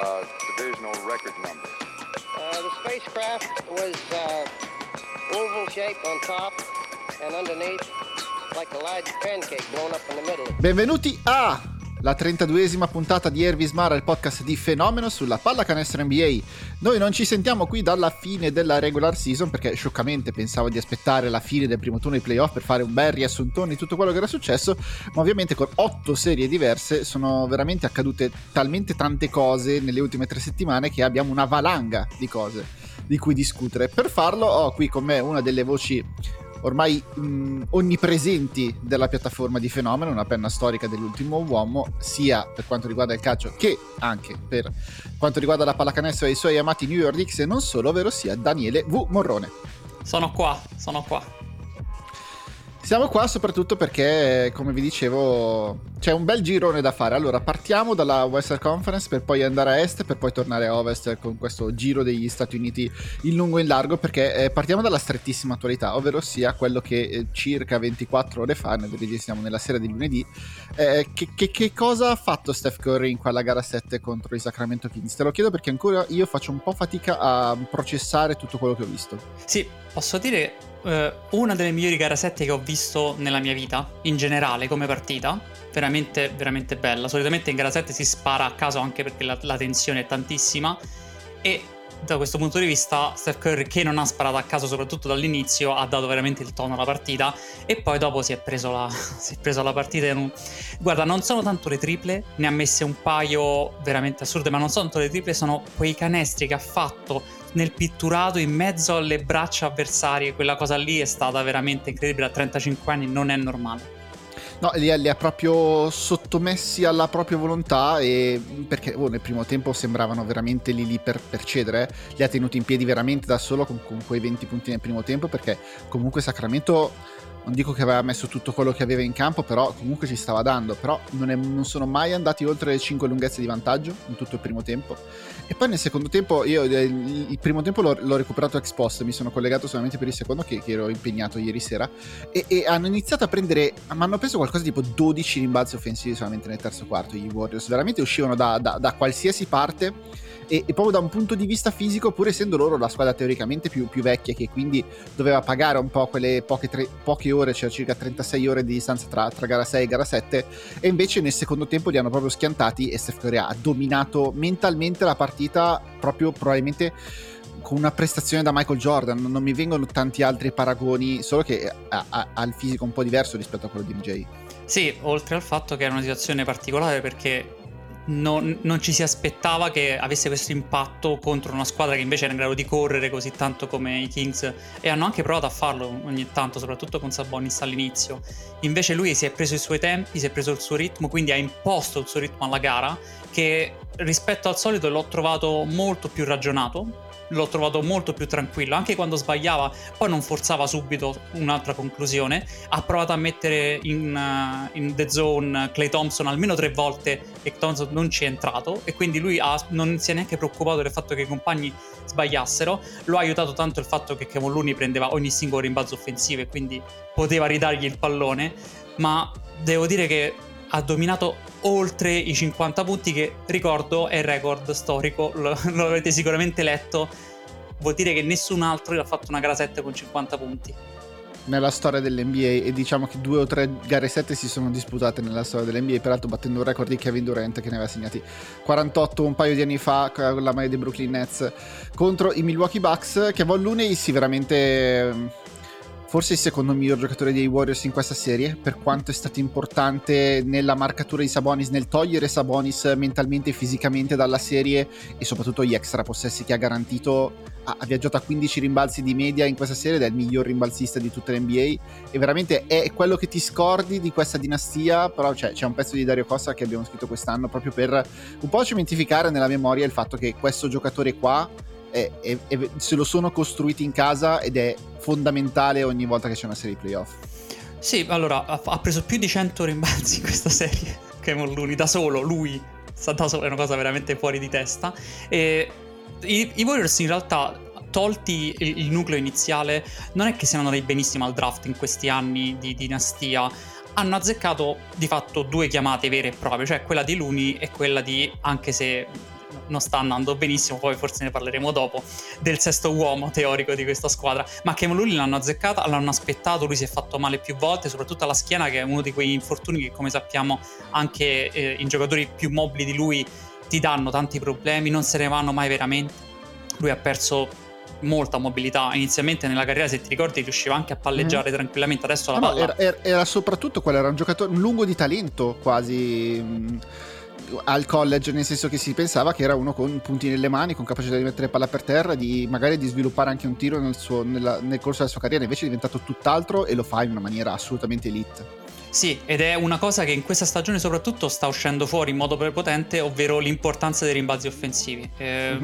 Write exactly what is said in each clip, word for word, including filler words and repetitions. uh, divisional record number. Uh, the spacecraft was uh, oval shaped on top and underneath like a large pancake blown up in the middle. Benvenuti a la trentaduesima puntata di Ervi Smara, il podcast di Fenomeno sulla pallacanestro N B A. Noi non ci sentiamo qui dalla fine della regular season perché scioccamente pensavo di aspettare la fine del primo turno dei playoff per fare un bel riassuntone di tutto quello che era successo, ma ovviamente con otto serie diverse sono veramente accadute talmente tante cose nelle ultime tre settimane che abbiamo una valanga di cose di cui discutere. Per farlo ho qui con me una delle voci ormai mh, onnipresenti della piattaforma di Fenomeno, una penna storica dell'ultimo uomo, sia per quanto riguarda il calcio che anche per quanto riguarda la pallacanestro e i suoi amati New York Knicks e non solo, ovvero sia Daniele V. Morrone. Sono qua, sono qua. Siamo qua soprattutto perché, come vi dicevo, c'è un bel girone da fare. Allora, partiamo dalla Western Conference per poi andare a Est, per poi tornare a Ovest con questo giro degli Stati Uniti in lungo e in largo, perché eh, partiamo dalla strettissima attualità, ovvero sia quello che eh, circa ventiquattro ore fa, noi registriamo nella sera di lunedì, eh, che, che, che cosa ha fatto Steph Curry in quella gara sette contro i Sacramento Kings? Te lo chiedo perché ancora io faccio un po' fatica a processare tutto quello che ho visto. Sì, posso dire eh, una delle migliori gara sette che ho visto nella mia vita, in generale, come partita. Veramente, veramente bella. Solitamente in gara sette si spara a caso anche perché la, la tensione è tantissima, e da questo punto di vista Steph Curry, che non ha sparato a caso soprattutto dall'inizio, ha dato veramente il tono alla partita, e poi dopo si è preso la, si è preso la partita in un... Guarda, non sono tanto le triple, ne ha messe un paio veramente assurde, ma non sono tanto le triple, sono quei canestri che ha fatto nel pitturato in mezzo alle braccia avversarie. Quella cosa lì è stata veramente incredibile, a trentacinque anni non è normale. No, li ha, li ha proprio sottomessi alla propria volontà, e perché oh, nel primo tempo sembravano veramente lì lì per, per cedere, li ha tenuti in piedi veramente da solo con, con quei venti punti nel primo tempo, perché comunque Sacramento, non dico che aveva messo tutto quello che aveva in campo, però comunque ci stava dando, però non, è, non sono mai andati oltre le cinque lunghezze di vantaggio in tutto il primo tempo. E poi nel secondo tempo, io il primo tempo l'ho, l'ho recuperato ex post, mi sono collegato solamente per il secondo che, che ero impegnato ieri sera, e, e hanno iniziato a prendere, ma hanno preso qualcosa tipo dodici rimbalzi offensivi solamente nel terzo quarto gli Warriors, veramente uscivano da, da, da qualsiasi parte, e, e proprio da un punto di vista fisico, pur essendo loro la squadra teoricamente più, più vecchia, che quindi doveva pagare un po' quelle poche, tre, poche ore, cioè circa trentasei ore di distanza tra, tra gara sei e gara sette, e invece nel secondo tempo li hanno proprio schiantati, e Steph Curry ha dominato mentalmente la partita, proprio probabilmente con una prestazione da Michael Jordan. Non mi vengono tanti altri paragoni, solo che ha, ha, ha il fisico un po' diverso rispetto a quello di M J. Sì, oltre al fatto che era una situazione particolare perché non, non ci si aspettava che avesse questo impatto contro una squadra che invece era in grado di correre così tanto come i Kings, e hanno anche provato a farlo ogni tanto, soprattutto con Sabonis all'inizio. Invece lui si è preso i suoi tempi, si è preso il suo ritmo, quindi ha imposto il suo ritmo alla gara, che rispetto al solito l'ho trovato molto più ragionato, l'ho trovato molto più tranquillo. Anche quando sbagliava poi non forzava subito un'altra conclusione, ha provato a mettere in, uh, in the zone Klay Thompson almeno tre volte e Thompson non ci è entrato, e quindi lui ha, non si è neanche preoccupato del fatto che i compagni sbagliassero. Lo ha aiutato tanto il fatto che Kevon Looney prendeva ogni singolo rimbalzo offensivo e quindi poteva ridargli il pallone, ma devo dire che ha dominato oltre i cinquanta punti, che ricordo è il record storico, lo, lo avete sicuramente letto, vuol dire che nessun altro ha fatto una gara sette con cinquanta punti nella storia dell'N B A, e diciamo che due o tre gare sette si sono disputate nella storia dell'N B A, peraltro battendo un record di Kevin Durant che ne aveva segnati quarantotto un paio di anni fa con la maglia dei Brooklyn Nets contro i Milwaukee Bucks. Kevon Looney sì, veramente forse il secondo miglior giocatore dei Warriors in questa serie, per quanto è stato importante nella marcatura di Sabonis, nel togliere Sabonis mentalmente e fisicamente dalla serie, e soprattutto gli extra possessi che ha garantito. Ha, ha viaggiato a quindici rimbalzi di media in questa serie ed è il miglior rimbalzista di tutta l'N B A, e veramente è quello che ti scordi di questa dinastia. Però cioè, c'è un pezzo di Dario Costa che abbiamo scritto quest'anno proprio per un po' cementificare nella memoria il fatto che questo giocatore qua E, e, e se lo sono costruiti in casa, ed è fondamentale ogni volta che c'è una serie di playoff. Sì, allora ha, ha preso più di cento rimbalzi in questa serie Kevon Looney, da solo, lui da solo, è una cosa veramente fuori di testa. E i, i Warriors in realtà, tolti il, il nucleo iniziale, non è che siano andati benissimo al draft in questi anni di dinastia. Hanno azzeccato di fatto due chiamate vere e proprie, cioè quella di Looney e quella di, anche se non sta andando benissimo, poi forse ne parleremo dopo, del sesto uomo teorico di questa squadra. Ma Kevon Looney l'hanno azzeccata, l'hanno aspettato, lui si è fatto male più volte, soprattutto alla schiena, che è uno di quegli infortuni che, come sappiamo, anche eh, in giocatori più mobili di lui ti danno tanti problemi, non se ne vanno mai veramente. Lui ha perso molta mobilità inizialmente nella carriera, se ti ricordi riusciva anche a palleggiare mm. tranquillamente, adesso la no, palla era, era soprattutto quello, era un giocatore un lungo di talento quasi mh, al college, nel senso che si pensava che era uno con punti nelle mani, con capacità di mettere palla per terra, di magari di sviluppare anche un tiro nel, suo, nella, nel corso della sua carriera, invece è diventato tutt'altro e lo fa in una maniera assolutamente elite. Sì, ed è una cosa che in questa stagione soprattutto sta uscendo fuori in modo prepotente, ovvero l'importanza dei rimbalzi offensivi. Eh,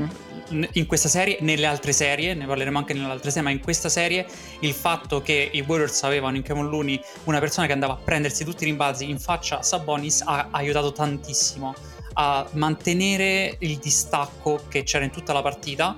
uh-huh. In questa serie, nelle altre serie, ne parleremo anche nelle altre serie, ma in questa serie il fatto che i Warriors avevano in Kevon Looney una persona che andava a prendersi tutti i rimbalzi in faccia a Sabonis ha aiutato tantissimo a mantenere il distacco che c'era in tutta la partita.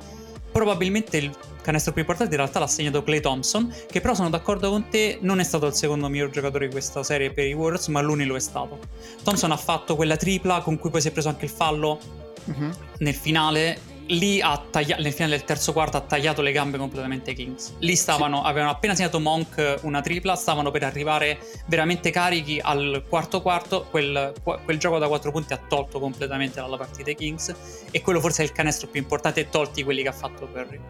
Probabilmente il canestro più importante in realtà l'ha segnato Klay Thompson, che però sono d'accordo con te, non è stato il secondo miglior giocatore di questa serie per i Warriors, ma l'unico lo è stato. Thompson ha fatto quella tripla con cui poi si è preso anche il fallo uh-huh. nel finale, lì ha tagliato, nel finale del terzo quarto ha tagliato le gambe completamente ai Kings. Lì stavano, sì. avevano appena segnato Monk una tripla, stavano per arrivare veramente carichi al quarto quarto, quel, quel gioco da quattro punti ha tolto completamente dalla partita dei Kings, e quello forse è il canestro più importante, tolti quelli che ha fatto Curry.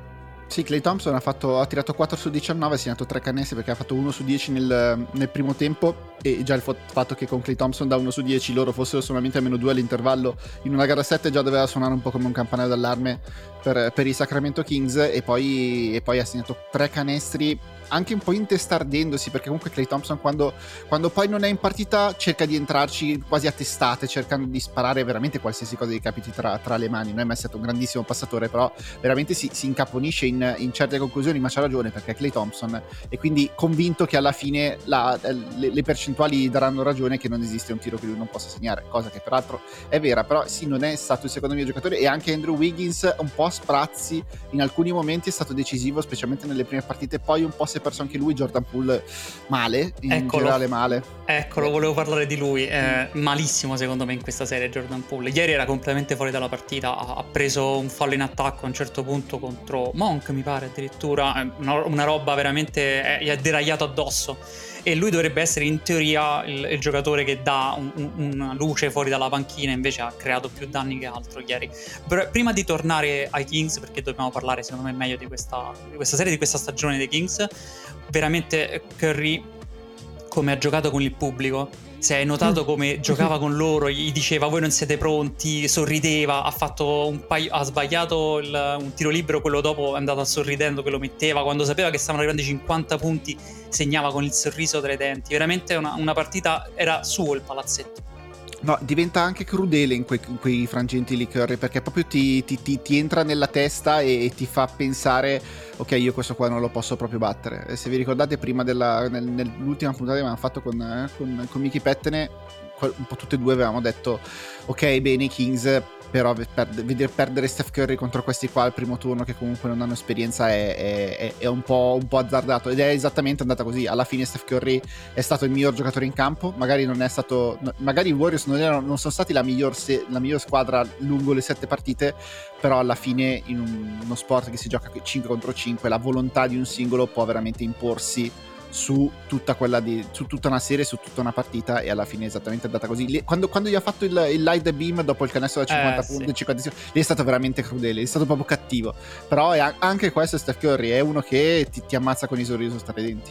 Sì, Klay Thompson ha, fatto, ha tirato quattro su diciannove, ha segnato tre canestri perché ha fatto uno su dieci nel, nel primo tempo, e già il fatto che con Klay Thompson da uno su dieci loro fossero solamente a meno due all'intervallo in una gara sette già doveva suonare un po' come un campanello d'allarme per, per i Sacramento Kings, e poi, e poi ha segnato tre canestri anche un po' intestardendosi, perché comunque Klay Thompson quando, quando poi non è in partita cerca di entrarci quasi a testate, cercando di sparare veramente qualsiasi cosa gli capiti tra, tra le mani. Non è mai stato un grandissimo passatore, però veramente si, si incaponisce in, in certe conclusioni, ma c'ha ragione perché è Klay Thompson, e quindi convinto che alla fine la, le, le percentuali daranno ragione che non esiste un tiro che lui non possa segnare, cosa che peraltro è vera. Però sì, non è stato il secondo mio giocatore, e anche Andrew Wiggins un po' sprazzi in alcuni momenti è stato decisivo, specialmente nelle prime partite, poi un po' perso anche lui. Jordan Poole male, in eccolo, generale male. Eccolo, volevo parlare di lui, eh, malissimo secondo me in questa serie Jordan Poole. Ieri era completamente fuori dalla partita, ha preso un fallo in attacco a un certo punto contro Monk, mi pare addirittura, una roba veramente, eh, gli ha deragliato addosso, e lui dovrebbe essere in teoria il, il giocatore che dà un, un, una luce fuori dalla panchina, invece ha creato più danni che altro ieri. Però prima di tornare ai Kings, perché dobbiamo parlare secondo me meglio di questa, di questa serie, di questa stagione dei Kings, veramente Curry come ha giocato con il pubblico, se hai notato come giocava con loro, gli diceva voi non siete pronti, sorrideva, ha fatto un paio, ha sbagliato il, un tiro libero, quello dopo è andato sorridendo che lo metteva, quando sapeva che stavano arrivando i cinquanta punti segnava con il sorriso tra i denti, veramente una, una partita, era suo il palazzetto. No, diventa anche crudele in quei, in quei frangenti lì Curry, perché proprio ti, ti, ti, ti entra nella testa e, e ti fa pensare ok, io questo qua non lo posso proprio battere. E se vi ricordate prima della nel, nell'ultima puntata che avevamo fatto con, eh, con, con Mickey Pettene, un po' tutte e due avevamo detto ok, bene i Kings, però per, vedere perdere Steph Curry contro questi qua al primo turno che comunque non hanno esperienza è, è, è un, po', un po' azzardato, ed è esattamente andata così. Alla fine Steph Curry è stato il miglior giocatore in campo, magari non è stato, magari i Warriors non, erano, non sono stati la miglior, se, la miglior squadra lungo le sette partite, però alla fine in un, uno sport che si gioca cinque contro cinque la volontà di un singolo può veramente imporsi su tutta quella di su tutta una serie, su tutta una partita, e alla fine è esattamente andata così. Quando, quando gli ha fatto il, il light beam dopo il canestro da cinquanta eh, punti, sì. cinquanta, lì è stato veramente crudele, è stato proprio cattivo. Però è, anche questo Steph Curry è uno che ti, ti ammazza con i sorriso tra i denti.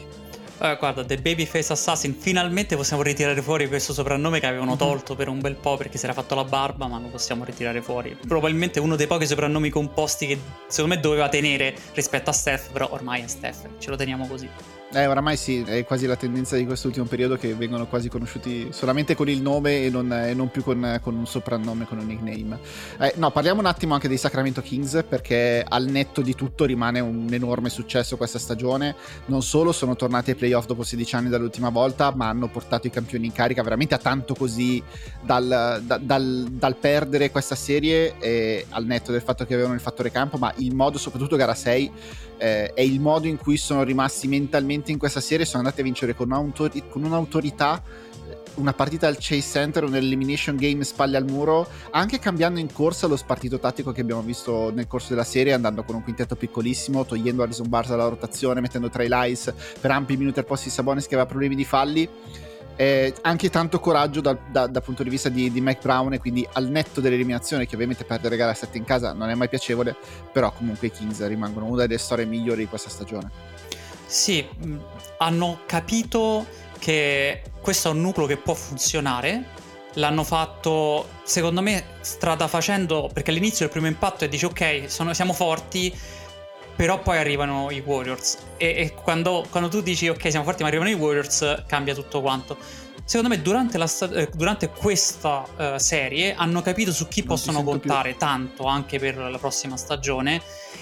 Eh, guarda, The Babyface Assassin, finalmente possiamo ritirare fuori questo soprannome che avevano tolto per un bel po' perché si era fatto la barba, ma lo possiamo ritirare fuori. Probabilmente uno dei pochi soprannomi composti che secondo me doveva tenere rispetto a Steph, però ormai è Steph, ce lo teniamo così. Eh, oramai sì, è quasi la tendenza di quest'ultimo periodo che vengono quasi conosciuti solamente con il nome e non, e non più con, con un soprannome, con un nickname. Eh, no, parliamo un attimo anche dei Sacramento Kings, perché al netto di tutto rimane un enorme successo questa stagione. Non solo sono tornati ai playoff dopo sedici anni dall'ultima volta, ma hanno portato i campioni in carica veramente a tanto così dal, da, dal, dal perdere questa serie, e al netto del fatto che avevano il fattore campo, ma il modo, soprattutto gara sei, eh, è il modo in cui sono rimasti mentalmente in questa serie. Sono andati a vincere con, un'autor- con un'autorità una partita al Chase Center, un elimination game spalle al muro, anche cambiando in corsa lo spartito tattico che abbiamo visto nel corso della serie, andando con un quintetto piccolissimo, togliendo Harrison Barnes dalla rotazione, mettendo Trey Lyles per ampi minuti al posto di Sabonis che aveva problemi di falli. Eh, anche tanto coraggio dal da, da punto di vista di, di Mike Brown, e quindi al netto dell'eliminazione, che ovviamente perdere gara sette in casa non è mai piacevole, però comunque i Kings rimangono una delle storie migliori di questa stagione. Sì, hanno capito che questo è un nucleo che può funzionare, l'hanno fatto secondo me strada facendo, perché all'inizio il primo impatto è dici ok sono, siamo forti, però poi arrivano i Warriors e, e quando, quando tu dici ok siamo forti ma arrivano i Warriors cambia tutto quanto. Secondo me durante, la, durante questa uh, serie hanno capito su chi non possono contare più. Tanto anche per la prossima stagione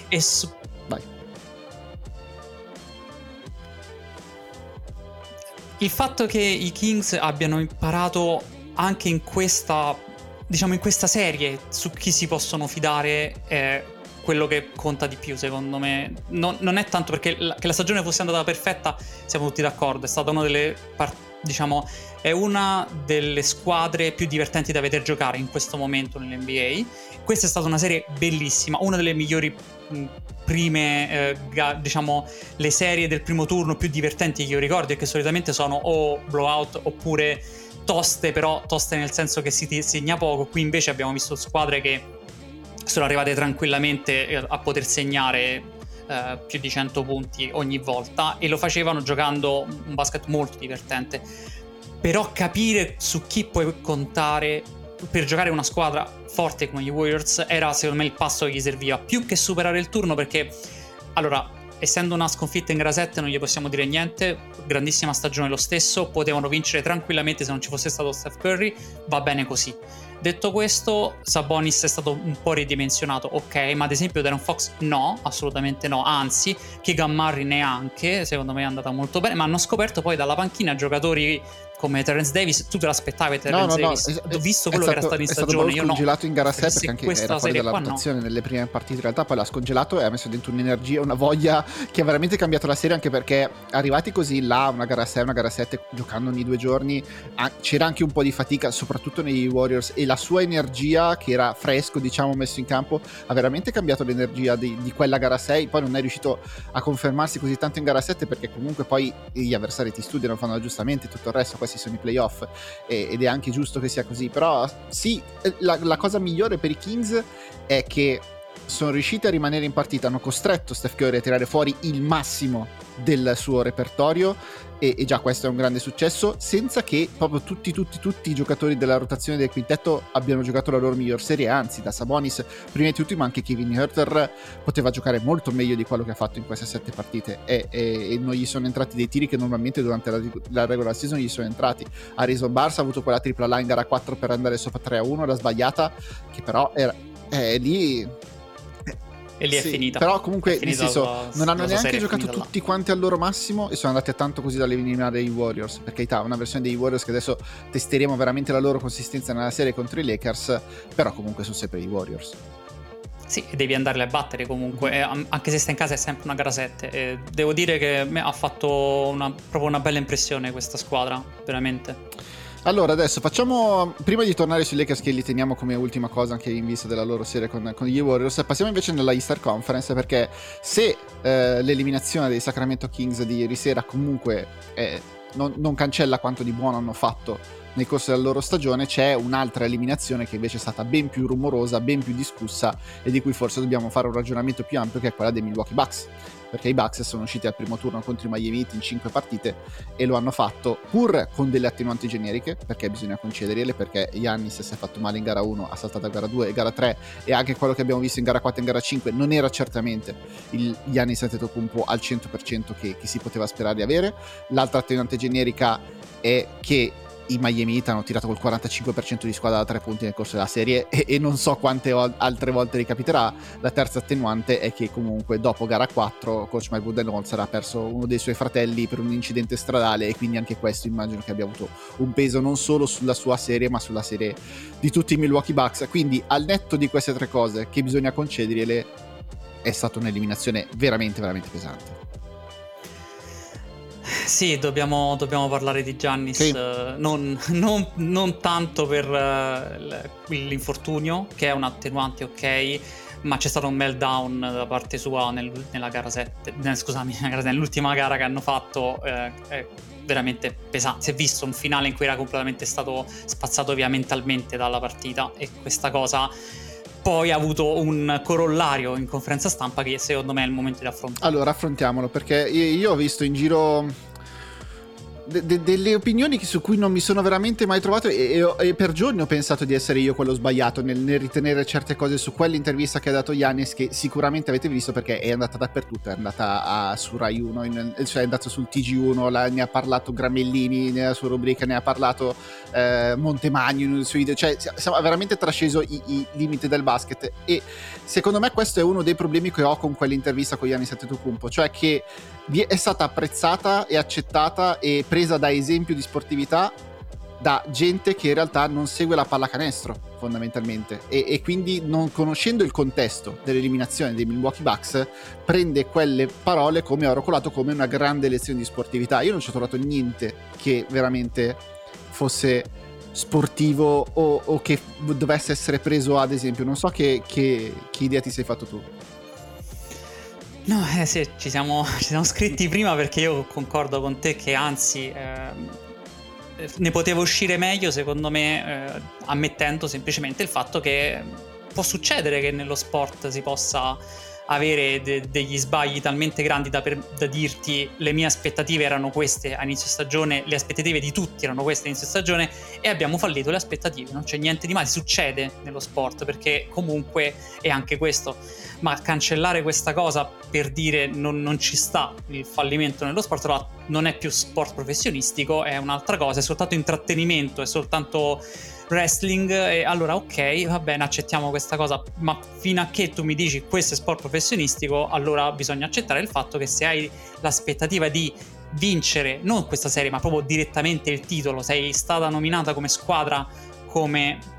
e su... Vai. Il fatto che i Kings abbiano imparato anche in questa, diciamo in questa serie, su chi si possono fidare è quello che conta di più, secondo me. Non, non è tanto perché la, che la stagione fosse andata perfetta, siamo tutti d'accordo, è stata una delle part- diciamo è una delle squadre più divertenti da vedere giocare in questo momento nell'N B A. Questa è stata una serie bellissima, una delle migliori prime eh, ga- diciamo le serie del primo turno più divertenti che io ricordo, e che solitamente sono o blowout oppure toste, però toste nel senso che si segna poco. Qui invece abbiamo visto squadre che sono arrivate tranquillamente a poter segnare Uh, più di cento punti ogni volta, e lo facevano giocando un basket molto divertente. Però capire su chi puoi contare per giocare una squadra forte come gli Warriors era secondo me il passo che gli serviva, più che superare il turno, perché allora, essendo una sconfitta in gara sette non gli possiamo dire niente, grandissima stagione lo stesso, potevano vincere tranquillamente se non ci fosse stato Steph Curry, va bene così. Detto questo, Sabonis è stato un po' ridimensionato, ok, ma ad esempio De'Aaron Fox no, assolutamente no, anzi Kevon Looney neanche, secondo me è andata molto bene, ma hanno scoperto poi dalla panchina giocatori come Terence Davis. Tu te l'aspettavi Terence no, no, Davis? No, ho visto quello stato, che era stato in stagione, io no. È stato congelato in gara sei perché anche era fuori dalla rotazione no. nelle prime partite, in realtà poi l'ha scongelato e ha messo dentro un'energia, una voglia che ha veramente cambiato la serie, anche perché arrivati così là, una gara sei, una gara sette, giocando ogni due giorni, c'era anche un po' di fatica, soprattutto nei Warriors, e la sua energia che era fresco, diciamo, messo in campo, ha veramente cambiato l'energia di, di quella gara sei. Poi non è riuscito a confermarsi così tanto in gara sette perché comunque poi gli avversari ti studiano, fanno aggiustamenti, tutto il resto. Questi sono i playoff ed è anche giusto che sia così, però sì, la, la cosa migliore per i Kings è che sono riusciti a rimanere in partita, hanno costretto Steph Curry a tirare fuori il massimo del suo repertorio e, e già questo è un grande successo, senza che proprio tutti tutti tutti i giocatori della rotazione del quintetto abbiano giocato la loro miglior serie, anzi da Sabonis prima di tutti, ma anche Kevin Huerter poteva giocare molto meglio di quello che ha fatto in queste sette partite e, e, e non gli sono entrati dei tiri che normalmente durante la, la regular season gli sono entrati. Harrison Barnes ha avuto quella tripla là in gara quattro per andare sopra tre a uno, l'ha sbagliata, che però era, è lì... E lì sì, è finita. Però comunque nel senso la, non hanno neanche giocato tutti là. Quanti al loro massimo, e sono andati a tanto così dall'eliminare i Warriors. Per carità, una versione dei Warriors che adesso testeremo veramente la loro consistenza nella serie contro i Lakers, però comunque sono sempre i Warriors. Sì, devi andarli a battere comunque, eh, anche se sta in casa è sempre una gara sette. Eh, devo dire che a me ha fatto una, proprio una bella impressione questa squadra, veramente. Allora adesso facciamo, prima di tornare sui Lakers che li teniamo come ultima cosa anche in vista della loro serie con, con gli Warriors, passiamo invece nella Easter Conference, perché se eh, l'eliminazione dei Sacramento Kings di ieri sera comunque eh, non, non cancella quanto di buono hanno fatto nel corso della loro stagione, c'è un'altra eliminazione che invece è stata ben più rumorosa, ben più discussa e di cui forse dobbiamo fare un ragionamento più ampio, che è quella dei Milwaukee Bucks, perché i Bucks sono usciti al primo turno contro i Miami Heat in cinque partite e lo hanno fatto pur con delle attenuanti generiche, perché bisogna concederle, perché Giannis si è fatto male in gara uno, ha saltato gara due e gara tre, e anche quello che abbiamo visto in gara quattro e in gara cinque non era certamente il Giannis Antetokounmpo al cento per cento che, che si poteva sperare di avere. L'altra attenuante generica è che i Miami Heat hanno tirato col quarantacinque per cento di squadra da tre punti nel corso della serie e, e non so quante o- altre volte ricapiterà. La terza attenuante è che comunque dopo gara quattro coach Mike Budenholzer ha perso uno dei suoi fratelli per un incidente stradale, e quindi anche questo immagino che abbia avuto un peso non solo sulla sua serie ma sulla serie di tutti i Milwaukee Bucks. Quindi al netto di queste tre cose che bisogna concederle, è stata un'eliminazione veramente veramente pesante. Sì, dobbiamo, dobbiamo parlare di Giannis, sì. non, non, non tanto per l'infortunio, che è un attenuante, ok, ma c'è stato un meltdown da parte sua nel, nella gara sette, scusami, nell'ultima gara che hanno fatto, eh, è veramente pesante. Si è visto un finale in cui era completamente stato spazzato via mentalmente dalla partita, e questa cosa poi ha avuto un corollario in conferenza stampa che secondo me è il momento di affrontare. Allora affrontiamolo, perché io ho visto in giro de- de- delle opinioni su cui non mi sono veramente mai trovato, e-, e per giorni ho pensato di essere io quello sbagliato nel, nel ritenere certe cose su quell'intervista che ha dato Giannis, che sicuramente avete visto perché è andata dappertutto, è andata a, su Rai uno, in, cioè è andata sul T G uno, la, ne ha parlato Gramellini nella sua rubrica, ne ha parlato Eh, Montemagno nel suo video, cioè siamo veramente trasceso i, i limiti del basket, e secondo me questo è uno dei problemi che ho con quell'intervista con Giannis Antetokounmpo, cioè che è stata apprezzata e accettata e presa da esempio di sportività da gente che in realtà non segue la pallacanestro fondamentalmente, e, e quindi non conoscendo il contesto dell'eliminazione dei Milwaukee Bucks prende quelle parole come oro colato, come una grande lezione di sportività. Io non ci ho trovato niente che veramente fosse sportivo o, o che dovesse essere preso ad esempio. Non so che, che, che idea ti sei fatto tu. No, eh, sì, ci siamo, ci siamo scritti prima, perché io concordo con te che anzi eh, ne poteva uscire meglio secondo me, eh, ammettendo semplicemente il fatto che può succedere che nello sport si possa avere de- degli sbagli talmente grandi da, per- da dirti le mie aspettative erano queste a inizio stagione, le aspettative di tutti erano queste a inizio stagione e abbiamo fallito le aspettative. Non c'è niente di male, succede nello sport perché comunque è anche questo, ma cancellare questa cosa per dire non, non ci sta il fallimento nello sport, non è più sport professionistico, è un'altra cosa, è soltanto intrattenimento, è soltanto wrestling, e allora ok, va bene, accettiamo questa cosa, ma fino a che tu mi dici questo è sport professionistico, allora bisogna accettare il fatto che se hai l'aspettativa di vincere non questa serie ma proprio direttamente il titolo, sei stata nominata come squadra, come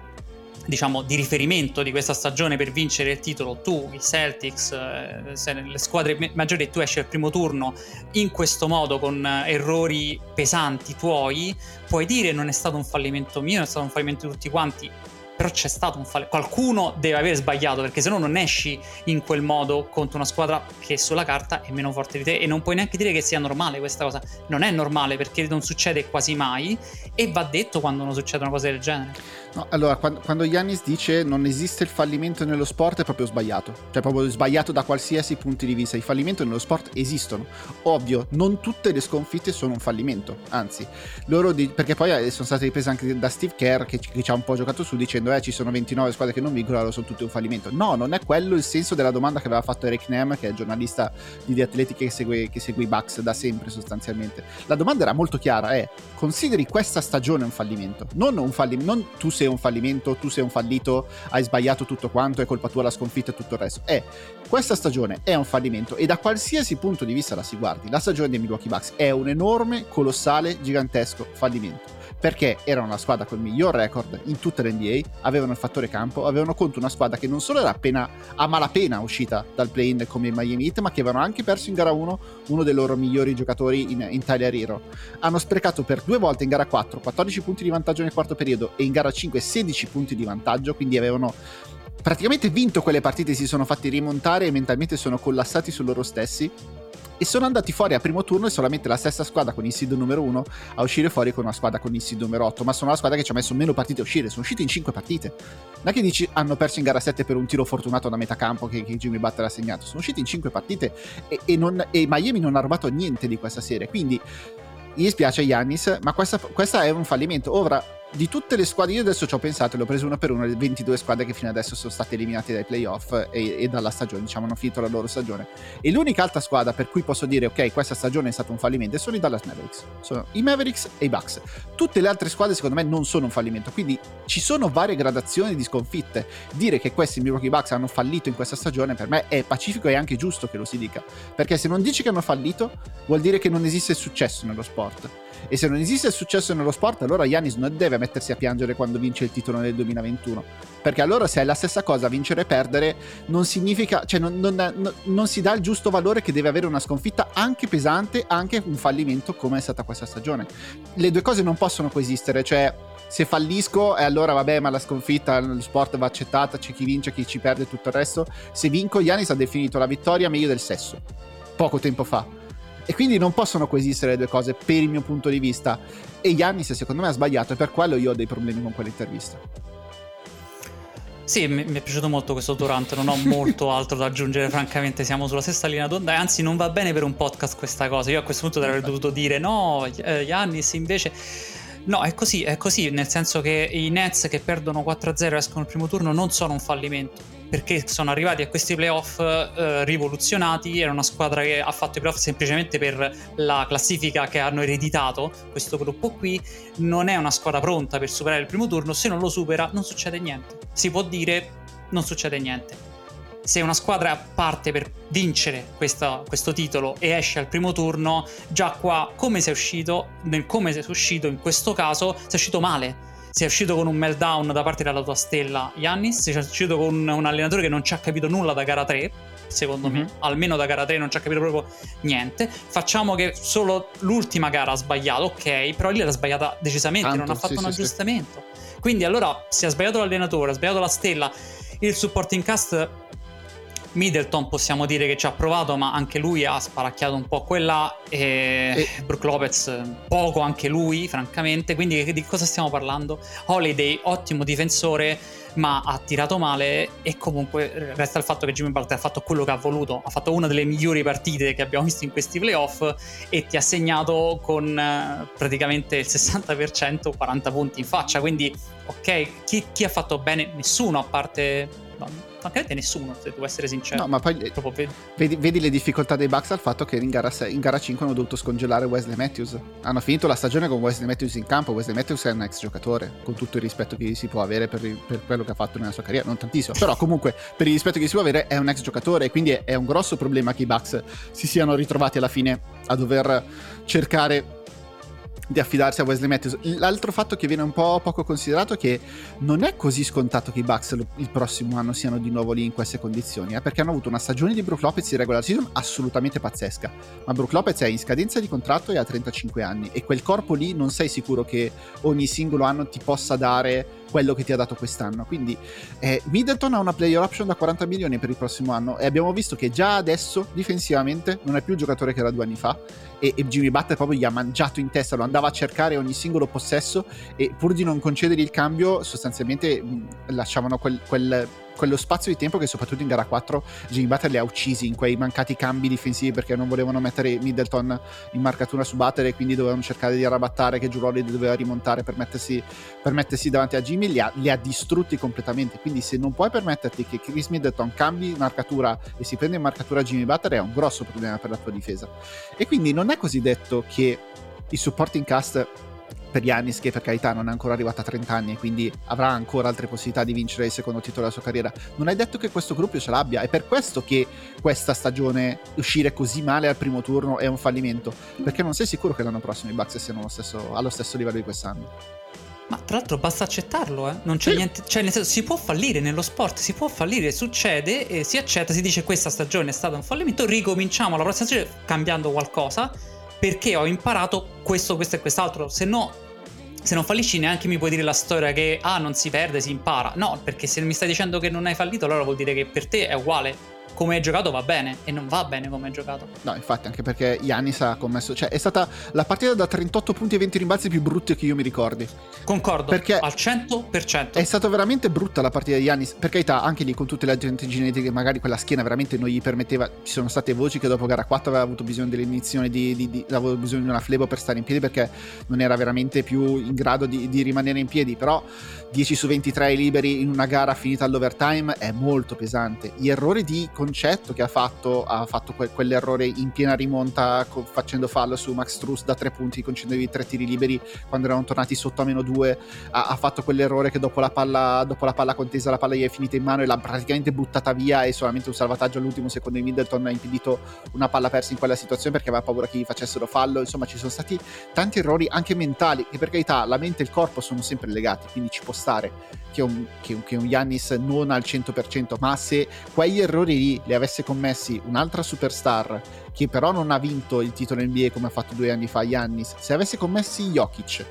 diciamo di riferimento di questa stagione per vincere il titolo, tu, i Celtics, le squadre maggiori, tu esci al primo turno in questo modo con errori pesanti tuoi, puoi dire non è stato un fallimento mio, non è stato un fallimento di tutti quanti, però c'è stato un fallimento, qualcuno deve aver sbagliato, perché se no non esci in quel modo contro una squadra che sulla carta è meno forte di te, e non puoi neanche dire che sia normale questa cosa, non è normale perché non succede quasi mai e va detto quando non succede una cosa del genere. No, allora, quando, quando Giannis dice non esiste il fallimento nello sport è proprio sbagliato, cioè proprio sbagliato da qualsiasi punto di vista. I fallimenti nello sport esistono, ovvio, non tutte le sconfitte sono un fallimento, anzi loro di, perché poi sono state riprese anche da Steve Kerr che, che ci ha un po' giocato su dicendo eh ci sono ventinove squadre che non vincono, allora sono tutte un fallimento. No, non è quello il senso della domanda che aveva fatto Eric Nehm, che è il giornalista di The Athletic che segue, che segue i Bucks da sempre sostanzialmente. La domanda era molto chiara, è consideri questa stagione un fallimento, non un fallimento, non tu sei un fallimento, tu sei un fallito, hai sbagliato tutto quanto, è colpa tua la sconfitta e tutto il resto. Eh, questa stagione è un fallimento e da qualsiasi punto di vista la si guardi, la stagione dei Milwaukee Bucks è un enorme, colossale, gigantesco fallimento, perché erano la squadra col miglior record in tutta l'N B A, avevano il fattore campo, avevano contro una squadra che non solo era appena a malapena uscita dal play-in come Miami Heat, ma che avevano anche perso in gara uno uno dei loro migliori giocatori in, in Tyler Hero. Hanno sprecato per due volte in gara quattro quattordici punti di vantaggio nel quarto periodo e in gara cinque sedici punti di vantaggio, quindi avevano praticamente vinto quelle partite, si sono fatti rimontare e mentalmente sono collassati su loro stessi e sono andati fuori a primo turno, e solamente la stessa squadra con il seed numero uno a uscire fuori con una squadra con il seed numero otto, ma sono la squadra che ci ha messo meno partite a uscire, sono usciti in cinque partite. Non è che dici hanno perso in gara sette per un tiro fortunato da metà campo che, che Jimmy Butler ha segnato, sono usciti in cinque partite e, e, non, e Miami non ha rubato niente di questa serie, quindi mi dispiace Giannis, ma questa, questa è un fallimento. Ora, di tutte le squadre, io adesso ci ho pensato e l'ho preso una per una, le ventidue squadre che fino adesso sono state eliminate dai playoff e, e dalla stagione, diciamo hanno finito la loro stagione, e l'unica altra squadra per cui posso dire ok questa stagione è stato un fallimento sono i Dallas Mavericks, sono i Mavericks e i Bucks. Tutte le altre squadre secondo me non sono un fallimento, quindi ci sono varie gradazioni di sconfitte. Dire che questi Milwaukee Bucks hanno fallito in questa stagione per me è pacifico e anche giusto che lo si dica, perché se non dici che hanno fallito vuol dire che non esiste il successo nello sport, e se non esiste il successo nello sport allora Giannis non deve a mettersi a piangere quando vince il titolo nel duemilaventuno, perché allora se è la stessa cosa vincere e perdere non significa, cioè non, non, non, non si dà il giusto valore che deve avere una sconfitta anche pesante, anche un fallimento come è stata questa stagione. Le due cose non possono coesistere, cioè se fallisco e eh, allora vabbè, ma la sconfitta, lo sport va accettata, c'è chi vince, chi ci perde, tutto il resto. Se vinco, Giannis ha definito la vittoria meglio del sesso poco tempo fa, e quindi non possono coesistere le due cose per il mio punto di vista, e Giannis secondo me ha sbagliato, e per quello io ho dei problemi con quell'intervista. Sì, mi, mi è piaciuto molto questo Durant, non ho molto altro da aggiungere, francamente siamo sulla stessa linea d'onda, anzi non va bene per un podcast questa cosa, io a questo punto avrei dovuto dire no, eh, Giannis invece... No, è così, è così, nel senso che i Nets che perdono quattro a zero e escono al primo turno non sono un fallimento, perché sono arrivati a questi playoff eh, rivoluzionati, era una squadra che ha fatto i playoff semplicemente per la classifica che hanno ereditato, questo gruppo qui non è una squadra pronta per superare il primo turno, se non lo supera non succede niente, si può dire non succede niente. Se una squadra parte per vincere questa, questo titolo e esce al primo turno, già qua come sei uscito, nel come sei uscito in questo caso, sei uscito male. Sei uscito con un meltdown da parte della tua stella Giannis, sei uscito con un allenatore che non ci ha capito nulla da gara tre, secondo mm-hmm. me, almeno da gara tre non ci ha capito proprio niente. Facciamo che solo l'ultima gara ha sbagliato, ok, però lì l'ha sbagliata decisamente, Tanto, non ha fatto sì, un sì, aggiustamento. Sì. Quindi allora si è sbagliato l'allenatore, ha sbagliato la stella, il supporting cast... Middleton possiamo dire che ci ha provato, ma anche lui ha sparacchiato un po' quella e, e... Brook Lopez poco anche lui francamente, quindi di cosa stiamo parlando? Holiday ottimo difensore ma ha tirato male, e comunque resta il fatto che Jimmy Butler ha fatto quello che ha voluto, ha fatto una delle migliori partite che abbiamo visto in questi playoff e ti ha segnato con eh, praticamente il sessanta per cento, quaranta punti in faccia, quindi ok, chi, chi ha fatto bene? Nessuno a parte... No. Francamente nessuno, se devo essere sincero. No, ma poi eh, vedi. Vedi, vedi le difficoltà dei Bucks al fatto che in gara, sei, in gara cinque hanno dovuto scongelare Wesley Matthews. Hanno finito la stagione con Wesley Matthews in campo. Wesley Matthews è un ex giocatore, con tutto il rispetto che si può avere per, per quello che ha fatto nella sua carriera, non tantissimo, però comunque per il rispetto che si può avere è un ex giocatore, e quindi è, è un grosso problema che i Bucks si siano ritrovati alla fine a dover cercare di affidarsi a Wesley Matthews. L'altro fatto che viene un po' poco considerato è che non è così scontato che i Bucks lo, il prossimo anno siano di nuovo lì in queste condizioni, eh, perché hanno avuto una stagione di Brook Lopez in regular season assolutamente pazzesca, ma Brook Lopez è in scadenza di contratto e ha trentacinque anni, e quel corpo lì non sei sicuro che ogni singolo anno ti possa dare quello che ti ha dato quest'anno, quindi eh, Middleton ha una player option da quaranta milioni per il prossimo anno, e abbiamo visto che già adesso difensivamente non è più il giocatore che era due anni fa, e, e Jimmy Butler proprio gli ha mangiato in testa, lo andava a cercare ogni singolo possesso, e pur di non concedergli il cambio sostanzialmente mh, lasciavano quel, quel quello spazio di tempo che soprattutto in gara quattro Jimmy Butler li ha uccisi in quei mancati cambi difensivi, perché non volevano mettere Middleton in marcatura su Butler e quindi dovevano cercare di arrabattare che Jrue Holiday doveva rimontare per mettersi, per mettersi davanti a Jimmy, li ha, li ha distrutti completamente. Quindi se non puoi permetterti che Chris Middleton cambi marcatura e si prende in marcatura Jimmy Butler, è un grosso problema per la tua difesa, e quindi non è così detto che il supporting cast per Giannis, che per carità non è ancora arrivato a trenta anni e quindi avrà ancora altre possibilità di vincere il secondo titolo della sua carriera, non è detto che questo gruppo ce l'abbia, è per questo che questa stagione uscire così male al primo turno è un fallimento, perché non sei sicuro che l'anno prossimo i Bucks siano allo stesso, allo stesso livello di quest'anno. Ma tra l'altro basta accettarlo, eh? Non c'è sì. niente, cioè nel senso, si può fallire nello sport, si può fallire, succede, e si accetta, si dice questa stagione è stata un fallimento, ricominciamo la prossima stagione cambiando qualcosa, perché ho imparato questo, questo e quest'altro. Se no, se non fallisci neanche mi puoi dire la storia che ah non si perde, si impara. No, perché se mi stai dicendo che non hai fallito, allora vuol dire che per te è uguale. Come hai giocato va bene, e non va bene come hai giocato. No, infatti, anche perché Giannis ha commesso, cioè è stata la partita da trentotto punti e venti rimbalzi più brutte che io mi ricordi. Concordo, perché al cento per cento. È stata veramente brutta la partita di Giannis, per carità, anche lì con tutte le agenti genetiche, magari quella schiena veramente non gli permetteva, ci sono state voci che dopo gara quattro aveva avuto bisogno dell'iniezione di, di, di aveva bisogno di una flebo per stare in piedi, perché non era veramente più in grado di, di rimanere in piedi, però dieci su ventitré liberi in una gara finita all'overtime è molto pesante. Gli errori di concetto che ha fatto, ha fatto que- quell'errore in piena rimonta co- facendo fallo su Max Strus da tre punti, concedendo tre tiri liberi quando erano tornati sotto a meno due, ha-, ha fatto quell'errore che dopo la palla dopo la palla contesa la palla gli è finita in mano e l'ha praticamente buttata via, e solamente un salvataggio all'ultimo secondo di Middleton ha impedito una palla persa in quella situazione perché aveva paura che gli facessero fallo. Insomma, ci sono stati tanti errori anche mentali, che per carità la mente e il corpo sono sempre legati, quindi ci può stare che un, che un, che un Giannis non al cento per cento, ma se quegli errori lì li avesse commessi un'altra superstar che però non ha vinto il titolo N B A come ha fatto due anni fa Giannis, se avesse commessi Jokic,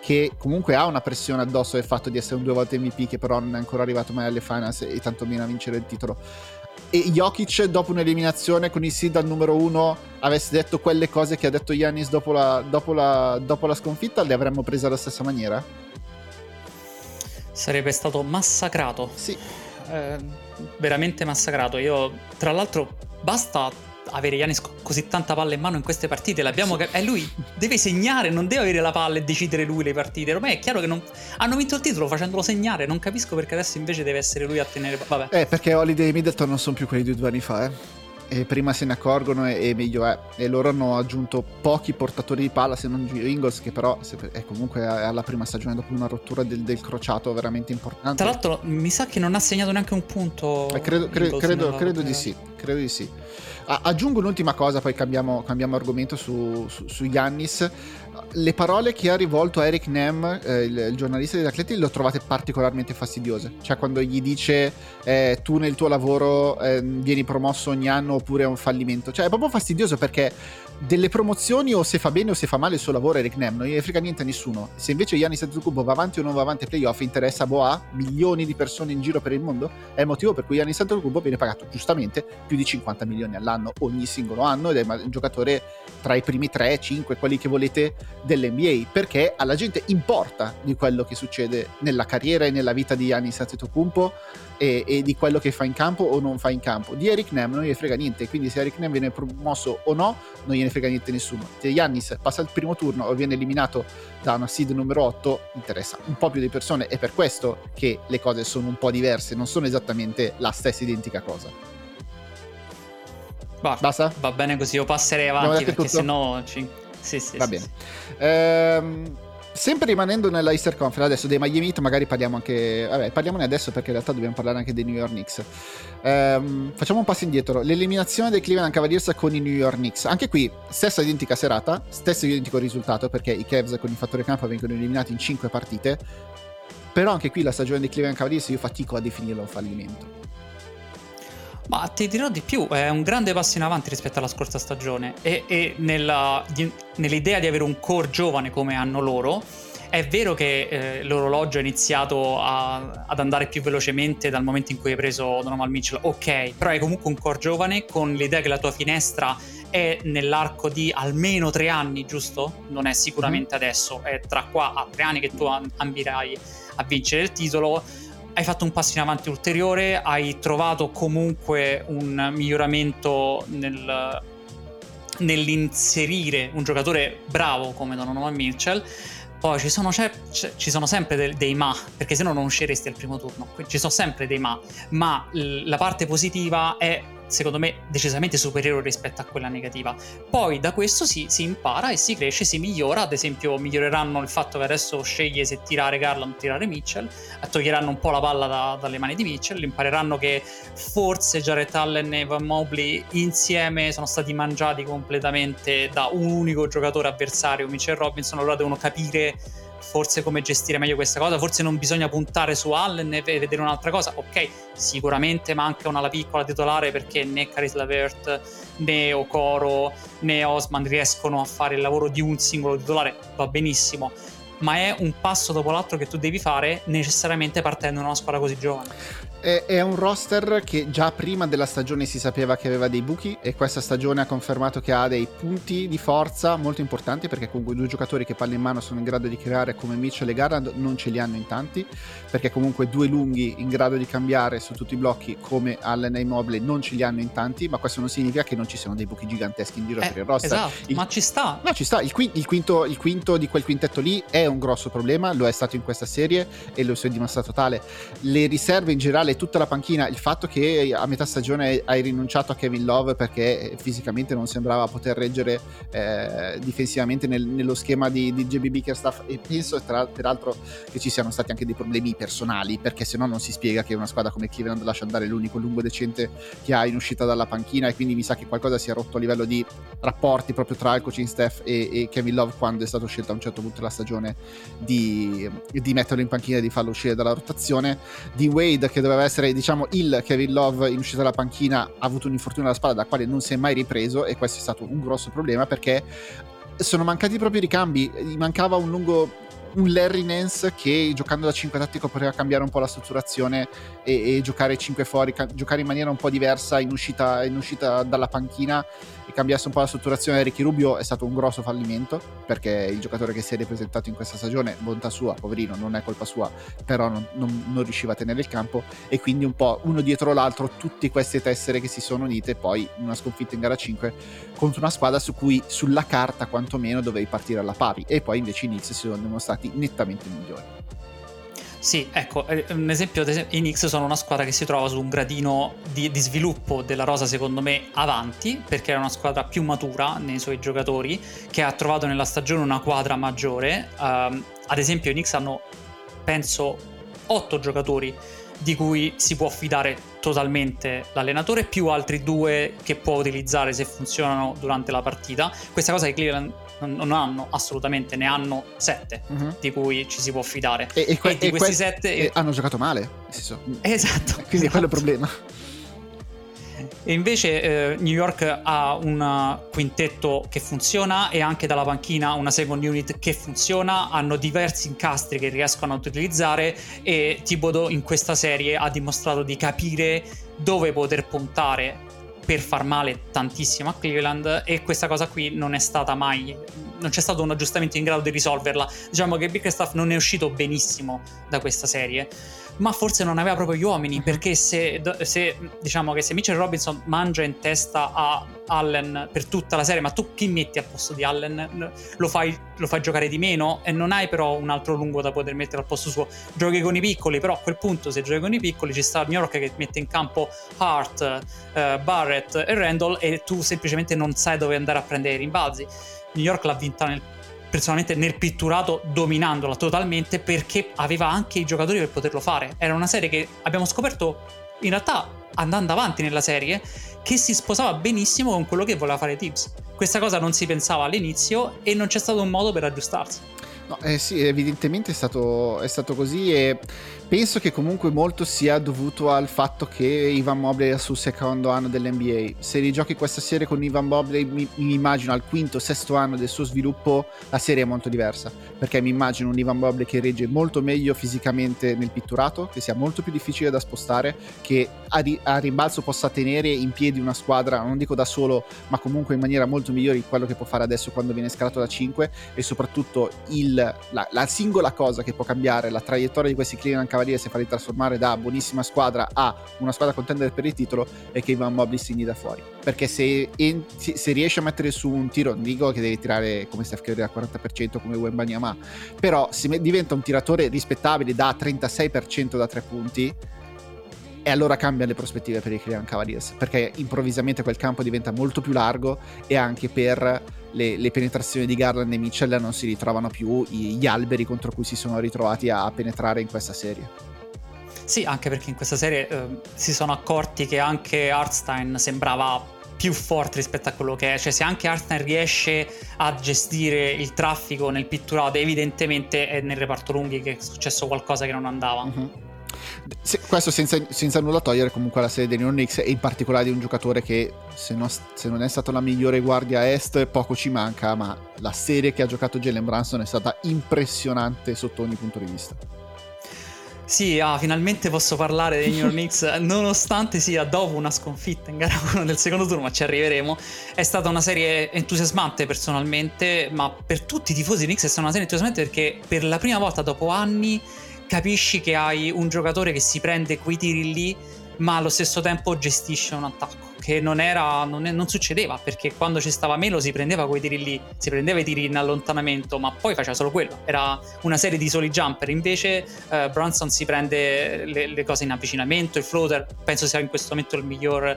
che comunque ha una pressione addosso del fatto di essere un due volte M V P che però non è ancora arrivato mai alle finals e tantomeno a vincere il titolo, e Jokic dopo un'eliminazione con il seed al numero uno avesse detto quelle cose che ha detto Giannis dopo la, dopo la, dopo la sconfitta, le avremmo prese alla stessa maniera? Sarebbe stato massacrato. Sì. Eh, veramente massacrato. Io, tra l'altro, basta avere Giannis così tanta palla in mano in queste partite, l'abbiamo cap- eh, lui deve segnare, non deve avere la palla e decidere lui le partite. Ormai è chiaro che non hanno vinto il titolo facendolo segnare, non capisco perché adesso invece deve essere lui a tenere. Vabbè, eh, perché Holiday e Middleton non sono più quelli di due anni fa, eh e prima se ne accorgono e, e meglio è, e loro hanno aggiunto pochi portatori di palla se non Gio Ingles, che però è comunque alla prima stagione dopo una rottura del, del crociato veramente importante. Tra l'altro mi sa che non ha segnato neanche un punto, eh, credo, credo, credo, credo di sì credo di sì ah, aggiungo un'ultima cosa, poi cambiamo, cambiamo argomento su, su, su Giannis. Le parole che ha rivolto a Eric Nehm, eh, il, il giornalista degli atleti, le ho trovate particolarmente fastidiose. Cioè quando gli dice eh, tu nel tuo lavoro eh, vieni promosso ogni anno oppure è un fallimento. Cioè è proprio fastidioso perché delle promozioni, o se fa bene o se fa male il suo lavoro, Eric Nehm non gliene frega niente a nessuno. Se invece Giannis Antetokounmpo va avanti o non va avanti ai playoff interessa boh a milioni di persone in giro per il mondo. È il motivo per cui Giannis Antetokounmpo viene pagato giustamente più di cinquanta milioni all'anno ogni singolo anno ed è un giocatore tra i primi tre cinque, quelli che volete, dell'N B A, perché alla gente importa di quello che succede nella carriera e nella vita di Giannis Antetokounmpo e, e di quello che fa in campo o non fa in campo. Di Eric Nehm non gli frega niente, quindi se Eric Nehm viene promosso o no non gliene frega niente nessuno. Se Giannis passa il primo turno o viene eliminato da una seed numero otto interessa un po' più di persone, è per questo che le cose sono un po' diverse, non sono esattamente la stessa identica cosa. Va, Basta? Va bene così, io passerei avanti perché sennò ci... Sì, sì, va sì, bene. Sì. Ehm, sempre rimanendo nella Eastern Conference, adesso dei Miami Heat magari parliamo anche... Vabbè, parliamone adesso perché in realtà dobbiamo parlare anche dei New York Knicks. Ehm, facciamo un passo indietro. L'eliminazione dei Cleveland Cavaliers con i New York Knicks. Anche qui, stessa identica serata, stesso identico risultato perché i Cavs con il fattore campo vengono eliminati in cinque partite. Però anche qui la stagione dei Cleveland Cavaliers io fatico a definirla un fallimento. Ma ti dirò di più, è un grande passo in avanti rispetto alla scorsa stagione e, e nella, di, nell'idea di avere un core giovane come hanno loro. È vero che eh, l'orologio è iniziato a, ad andare più velocemente dal momento in cui hai preso Donovan Mitchell, ok, però hai comunque un core giovane con l'idea che la tua finestra è nell'arco di almeno tre anni, giusto? Non è sicuramente mm-hmm. adesso, è tra qua a tre anni che tu ambirai a vincere il titolo. Hai fatto un passo in avanti ulteriore, hai trovato comunque un miglioramento nel, nell'inserire un giocatore bravo come Donovan Mitchell. Poi ci sono, c'è, c'è, ci sono sempre dei, dei ma, perché se no non usciresti al primo turno. Ci sono sempre dei ma, ma la parte positiva è secondo me decisamente superiore rispetto a quella negativa. Poi da questo si, si impara e si cresce, si migliora. Ad esempio miglioreranno il fatto che adesso sceglie se tirare Garland o tirare Mitchell, toglieranno un po' la palla da, dalle mani di Mitchell, impareranno che forse Jarrett Allen e Evan Mobley insieme sono stati mangiati completamente da un unico giocatore avversario, Mitchell Robinson. Allora devono capire forse come gestire meglio questa cosa, forse non bisogna puntare su Allen e vedere un'altra cosa. Ok, sicuramente manca un'ala piccola titolare perché né Caris LeVert né Okoro né Osman riescono a fare il lavoro di un singolo titolare, va benissimo, ma è un passo dopo l'altro che tu devi fare necessariamente partendo da una squadra così giovane. È un roster che già prima della stagione si sapeva che aveva dei buchi e questa stagione ha confermato che ha dei punti di forza molto importanti, perché comunque due giocatori che palle in mano sono in grado di creare come Mitchell e Garland non ce li hanno in tanti, perché comunque due lunghi in grado di cambiare su tutti i blocchi come Allen e Mobley non ce li hanno in tanti, ma questo non significa che non ci siano dei buchi giganteschi in giro eh, per il roster. Esatto, il... ma ci sta. No, ci sta. Il, qui- il, quinto, il quinto di quel quintetto lì è un grosso problema, lo è stato in questa serie e lo si è dimostrato tale. Le riserve in generale direi tutta la panchina. Il fatto che a metà stagione hai rinunciato a Kevin Love perché fisicamente non sembrava poter reggere eh, difensivamente nel, nello schema di, di J B Bickerstaff, e penso tra, peraltro che ci siano stati anche dei problemi personali, perché se no non si spiega che una squadra come Cleveland lascia andare l'unico lungo decente che ha in uscita dalla panchina, e quindi mi sa che qualcosa si è rotto a livello di rapporti proprio tra il coaching staff e, e Kevin Love, quando è stato scelto a un certo punto della stagione di, di metterlo in panchina e di farlo uscire dalla rotazione. Di Wade, che doveva essere diciamo il Kevin Love in uscita dalla panchina, ha avuto un infortunio alla spalla da quale non si è mai ripreso, e questo è stato un grosso problema perché sono mancati proprio i ricambi. Gli mancava un lungo, un Larry Nance che giocando da cinque tattico poteva cambiare un po' la strutturazione e, e giocare cinque fuori, ca- giocare in maniera un po' diversa in uscita, in uscita dalla panchina, e cambiasse un po' la strutturazione. Ricky Rubio è stato un grosso fallimento, perché il giocatore che si è ripresentato in questa stagione, bontà sua, poverino, non è colpa sua, però non, non, non riusciva a tenere il campo, e quindi un po' uno dietro l'altro tutte queste tessere che si sono unite, poi una sconfitta in gara cinque contro una squadra su cui sulla carta quantomeno dovevi partire alla pari, e poi invece i Knicks si sono dimostrati nettamente migliori. Sì, ecco, un esempio, i Knicks sono una squadra che si trova su un gradino di, di sviluppo della rosa, secondo me, avanti, perché è una squadra più matura nei suoi giocatori, che ha trovato nella stagione una quadra maggiore. Um, ad esempio i Knicks hanno, penso, otto giocatori di cui si può fidare totalmente l'allenatore, più altri due che può utilizzare se funzionano durante la partita. Questa cosa che Cleveland non hanno assolutamente, ne hanno sette mm-hmm. di cui ci si può fidare, e, e, que- e di questi e que- sette e hanno giocato male, esatto, quindi esatto. È quello il problema. E invece eh, New York ha un quintetto che funziona, e anche dalla panchina una second unit che funziona, hanno diversi incastri che riescono a utilizzare, e Thibodeau in questa serie ha dimostrato di capire dove poter puntare per far male tantissimo a Cleveland, e questa cosa qui non è stata mai, non c'è stato un aggiustamento in grado di risolverla. Diciamo che Bickerstaff non è uscito benissimo da questa serie, ma forse non aveva proprio gli uomini, perché se, se diciamo che se Mitchell Robinson mangia in testa a Allen per tutta la serie, ma tu chi metti a posto di Allen? Lo fai, lo fai giocare di meno, e non hai però un altro lungo da poter mettere al posto suo. Giochi con i piccoli, però a quel punto, se giochi con i piccoli, ci sta New York che mette in campo Hart, eh, Barrett e Randall, e tu semplicemente non sai dove andare a prendere i rimbalzi. New York l'ha vinta nel personalmente nel pitturato, dominandola totalmente, perché aveva anche i giocatori per poterlo fare. Era una serie che abbiamo scoperto in realtà andando avanti nella serie che si sposava benissimo con quello che voleva fare Tibbs. Questa cosa non si pensava all'inizio, e non c'è stato un modo per aggiustarsi. No, eh sì, evidentemente è stato, è stato così, e penso che comunque molto sia dovuto al fatto che Evan Mobley è al suo secondo anno dell'N B A. Se rigiochi questa serie con Evan Mobley, mi, mi immagino al quinto, sesto anno del suo sviluppo, la serie è molto diversa, perché mi immagino un Evan Mobley che regge molto meglio fisicamente nel pitturato, che sia molto più difficile da spostare, che a, ri, a rimbalzo possa tenere in piedi una squadra, non dico da solo, ma comunque in maniera molto migliore di quello che può fare adesso quando viene scalato da cinque, e soprattutto il La, la singola cosa che può cambiare la traiettoria di questi Cleveland Cavaliers e farli trasformare da buonissima squadra a una squadra contender per il titolo è che Evan Mobley segni da fuori, perché se, in, se riesce a mettere su un tiro, non dico che devi tirare come Steph Curry al quaranta per cento come Wembanyama, però se diventa un tiratore rispettabile da trentasei per cento da tre punti, e allora cambiano le prospettive per i Cleveland Cavaliers, perché improvvisamente quel campo diventa molto più largo, e anche per le, le penetrazioni di Garland e Mitchell non si ritrovano più gli alberi contro cui si sono ritrovati a penetrare in questa serie. Sì, anche perché in questa serie eh, si sono accorti che anche Hartenstein sembrava più forte rispetto a quello che è, cioè se anche Hartenstein riesce a gestire il traffico nel pitturato, evidentemente è nel reparto lunghi che è successo qualcosa che non andava. Mm-hmm. Se, questo senza, senza nulla togliere comunque alla serie dei New York Knicks, e in particolare di un giocatore che se, no, se non è stata la migliore guardia est poco ci manca, ma la serie che ha giocato Jalen Brunson è stata impressionante sotto ogni punto di vista. Sì, ah, finalmente posso parlare dei New York Knicks, nonostante sia dopo una sconfitta in gara uno del secondo turno, ma ci arriveremo. È stata una serie entusiasmante personalmente, ma per tutti i tifosi Knicks è stata una serie entusiasmante, perché per la prima volta dopo anni capisci che hai un giocatore che si prende quei tiri lì ma allo stesso tempo gestisce un attacco che non era non, è, non succedeva, perché quando ci stava Melo si prendeva quei tiri lì, si prendeva i tiri in allontanamento, ma poi faceva solo quello, era una serie di soli jumper. Invece eh, Brunson si prende le, le cose in avvicinamento, il floater, penso sia in questo momento il miglior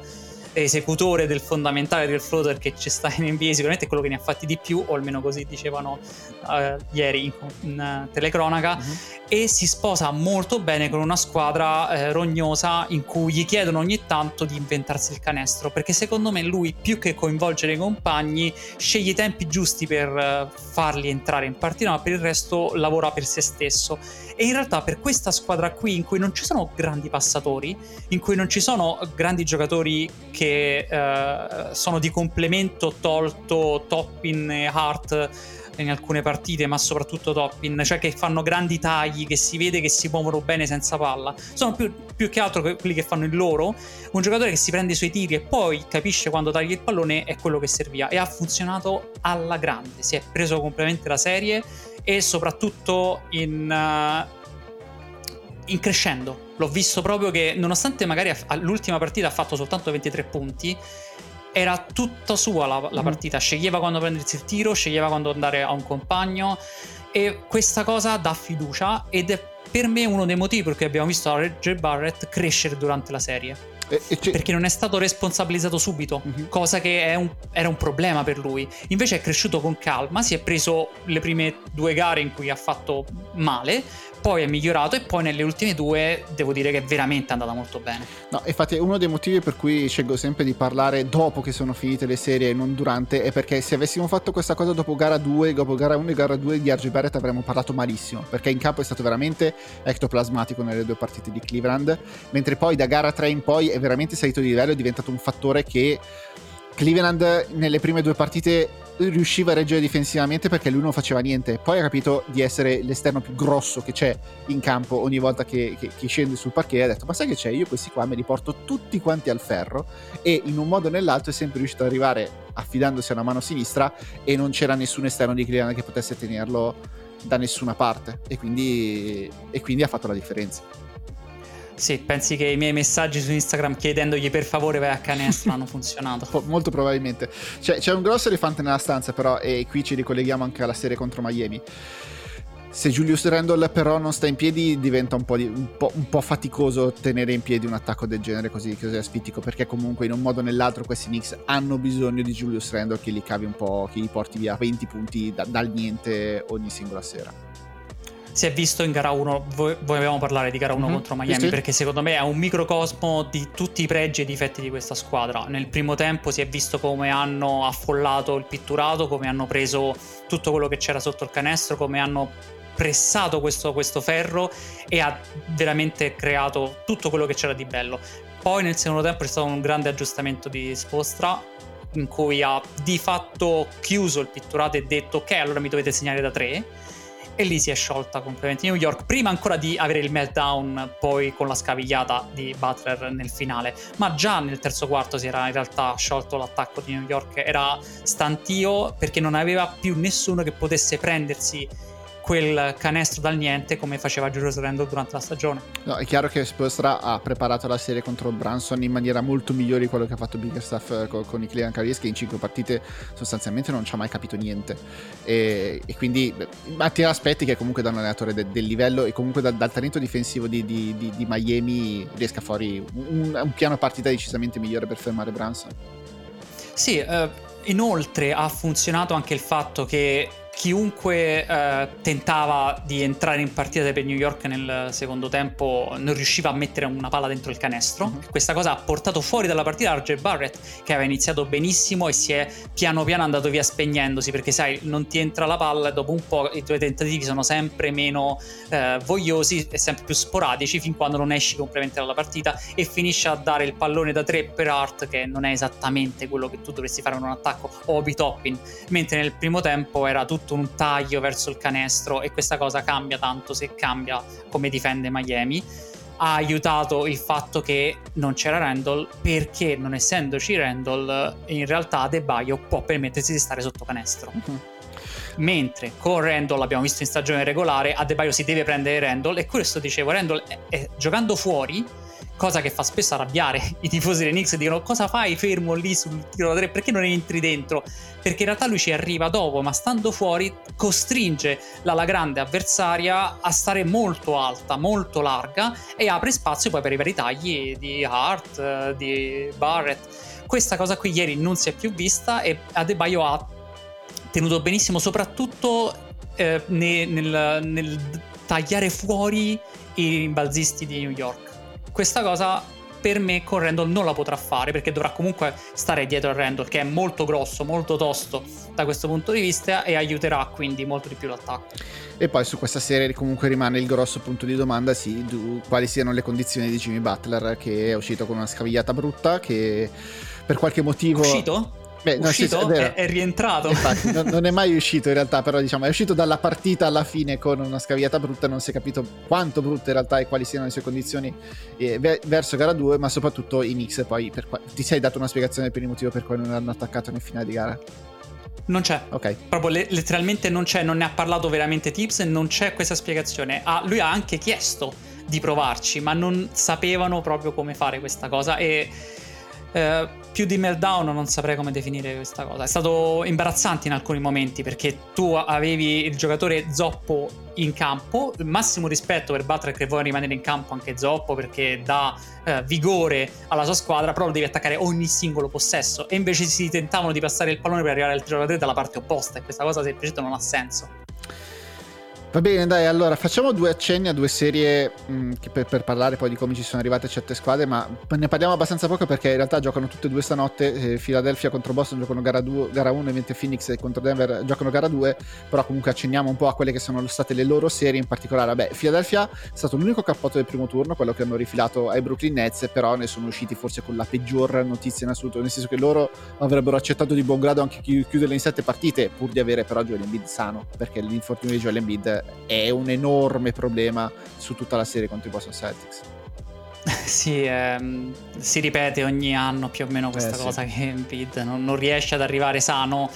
esecutore del fondamentale del floater che ci sta in N B A, sicuramente è quello che ne ha fatti di più, o almeno così dicevano uh, ieri in, in uh, telecronaca. Mm-hmm. E si sposa molto bene con una squadra uh, rognosa in cui gli chiedono ogni tanto di inventarsi il canestro, perché secondo me lui, più che coinvolgere i compagni, sceglie i tempi giusti per uh, farli entrare in partita, ma per il resto lavora per se stesso. E in realtà per questa squadra qui, in cui non ci sono grandi passatori, in cui non ci sono grandi giocatori che eh, sono di complemento, tolto Toppin e Hart in alcune partite, ma soprattutto Toppin, cioè che fanno grandi tagli, che si vede che si muovono bene senza palla, sono più, più che altro quelli che fanno il loro. Un giocatore che si prende i suoi tiri e poi capisce quando taglia il pallone è quello che serviva, e ha funzionato alla grande, si è preso completamente la serie, e soprattutto in, uh, in crescendo. L'ho visto proprio che, nonostante magari all'ultima partita ha fatto soltanto ventitré punti, era tutta sua la, la partita, sceglieva quando prendersi il tiro, sceglieva quando andare a un compagno, e questa cosa dà fiducia, ed è per me uno dei motivi per cui abbiamo visto R J Barrett crescere durante la serie. Perché non è stato responsabilizzato subito, mm-hmm. cosa che è un, era un problema per lui. Invece è cresciuto con calma, si è preso le prime due gare in cui ha fatto male, poi è migliorato, e poi nelle ultime due devo dire che è veramente andata molto bene. No, infatti uno dei motivi per cui scelgo sempre di parlare dopo che sono finite le serie e non durante è perché se avessimo fatto questa cosa dopo gara due, dopo gara uno e gara due di R J Barrett avremmo parlato malissimo, perché in campo è stato veramente ectoplasmatico nelle due partite di Cleveland, mentre poi da gara tre in poi è veramente salito di livello, è diventato un fattore che Cleveland nelle prime due partite riusciva a reggere difensivamente perché lui non faceva niente, poi ha capito di essere l'esterno più grosso che c'è in campo. Ogni volta che, che, che scende sul parquet ha detto: ma sai che c'è, io questi qua me li porto tutti quanti al ferro, e in un modo o nell'altro è sempre riuscito ad arrivare affidandosi a una mano sinistra, e non c'era nessun esterno di Cleveland che potesse tenerlo da nessuna parte, e quindi, e quindi ha fatto la differenza. Sì, pensi che i miei messaggi su Instagram chiedendogli per favore vai a canestro hanno funzionato? Molto probabilmente. C'è, c'è un grosso elefante nella stanza però, e qui ci ricolleghiamo anche alla serie contro Miami. Se Julius Randle però non sta in piedi, diventa un po', di, un po', un po' faticoso tenere in piedi un attacco del genere così, così asfittico, perché comunque in un modo o nell'altro questi Knicks hanno bisogno di Julius Randle che li cavi un po', che gli porti via venti punti da, dal niente ogni singola sera. Si è visto in gara uno, volevamo parlare di gara uno mm-hmm. contro Miami, sì. Perché secondo me è un microcosmo di tutti i pregi e difetti di questa squadra. Nel primo tempo si è visto come hanno affollato il pitturato, come hanno preso tutto quello che c'era sotto il canestro, come hanno pressato questo, questo ferro, e ha veramente creato tutto quello che c'era di bello. Poi nel secondo tempo è stato un grande aggiustamento di Spostra, in cui ha di fatto chiuso il pitturato e detto: ok, allora mi dovete segnare da tre. E lì si è sciolta completamente New York, prima ancora di avere il meltdown poi con la scavigliata di Butler nel finale, ma già nel terzo quarto si era in realtà sciolto l'attacco di New York. Era stantio perché non aveva più nessuno che potesse prendersi quel canestro dal niente come faceva Julius Randle durante la stagione. No, è chiaro che Spoelstra ha preparato la serie contro Brunson in maniera molto migliore di quello che ha fatto Biggerstaff con, con i Cleveland Cavaliers, che in cinque partite sostanzialmente non ci ha mai capito niente, e, e quindi ma ti aspetti che comunque da un allenatore de, del livello e comunque da, dal talento difensivo di, di, di, di Miami riesca fuori un, un piano partita decisamente migliore per fermare Brunson. Sì, eh, inoltre ha funzionato anche il fatto che chiunque eh, tentava di entrare in partita per New York nel secondo tempo non riusciva a mettere una palla dentro il canestro. Mm-hmm. Questa cosa ha portato fuori dalla partita R J Barrett, che aveva iniziato benissimo e si è piano piano andato via spegnendosi, perché sai, non ti entra la palla, dopo un po' i tuoi tentativi sono sempre meno eh, vogliosi e sempre più sporadici, fin quando non esci completamente dalla partita e finisci a dare il pallone da tre per Hart, che non è esattamente quello che tu dovresti fare in un attacco, o Obi Toppin, mentre nel primo tempo era tutto un taglio verso il canestro. E questa cosa cambia tanto se cambia come difende Miami. Ha aiutato il fatto che non c'era Randle, perché non essendoci Randle in realtà Adebayo può permettersi di stare sotto canestro. Uh-huh. Mentre con Randle abbiamo visto in stagione regolare Adebayo si deve prendere Randle, e questo dicevo, Randle è, è, giocando fuori cosa che fa spesso arrabbiare i tifosi dei Knicks, dicono: cosa fai fermo lì sul tiro da tre, perché non entri dentro? Perché in realtà lui ci arriva dopo, ma stando fuori costringe l'ala grande avversaria a stare molto alta, molto larga, e apre spazio poi per i vari tagli di Hart, di Barrett. Questa cosa qui ieri non si è più vista, e Adebayo ha tenuto benissimo, soprattutto eh, nel, nel, nel tagliare fuori i rimbalzisti di New York. Questa cosa per me con Randle non la potrà fare, perché dovrà comunque stare dietro a Randle, che è molto grosso, molto tosto da questo punto di vista, e aiuterà quindi molto di più l'attacco. E poi su questa serie comunque rimane il grosso punto di domanda, sì, du- quali siano le condizioni di Jimmy Butler, che è uscito con una scavigliata brutta, che per qualche motivo... Uscito? Beh, uscito? No, è, è, è rientrato. Infatti, non, non è mai uscito in realtà, però diciamo è uscito dalla partita alla fine con una scavigliata brutta, non si è capito quanto brutta in realtà e quali siano le sue condizioni eh, ve- verso gara due, ma soprattutto i Knicks. Poi per qua- ti sei dato una spiegazione per il motivo per cui non l'hanno attaccato nel finale di gara? Non c'è, okay. Proprio le- letteralmente non c'è, non ne ha parlato veramente Tibbs, e non c'è questa spiegazione. Ah, lui ha anche chiesto di provarci, ma non sapevano proprio come fare questa cosa, e... Uh, più di meltdown non saprei come definire questa cosa. È stato imbarazzante in alcuni momenti, perché tu avevi il giocatore zoppo in campo, il massimo rispetto per Butler, che vuole rimanere in campo anche zoppo perché dà uh, vigore alla sua squadra, però lo devi attaccare ogni singolo possesso, e invece si tentavano di passare il pallone per arrivare al tiro da tre dalla parte opposta, e questa cosa semplicemente non ha senso. Va bene, dai, allora facciamo due accenni a due serie mh, che per, per parlare poi di come ci sono arrivate certe squadre, ma ne parliamo abbastanza poco, perché in realtà giocano tutte e due stanotte. eh, Philadelphia contro Boston giocano gara due, gara uno, mentre Phoenix contro Denver giocano gara due, però comunque accenniamo un po' a quelle che sono state le loro serie. In particolare, vabbè, Philadelphia è stato l'unico cappotto del primo turno, quello che hanno rifilato ai Brooklyn Nets, però ne sono usciti forse con la peggior notizia in assoluto, nel senso che loro avrebbero accettato di buon grado anche chi- chiuderle in sette partite, pur di avere però Joel Embiid sano, perché l'infortunio di Joel Embiid è un enorme problema su tutta la serie contro i Boston Celtics. Sì, ehm, si ripete ogni anno più o meno questa eh, sì. cosa, che Embiid non, non riesce ad arrivare sano,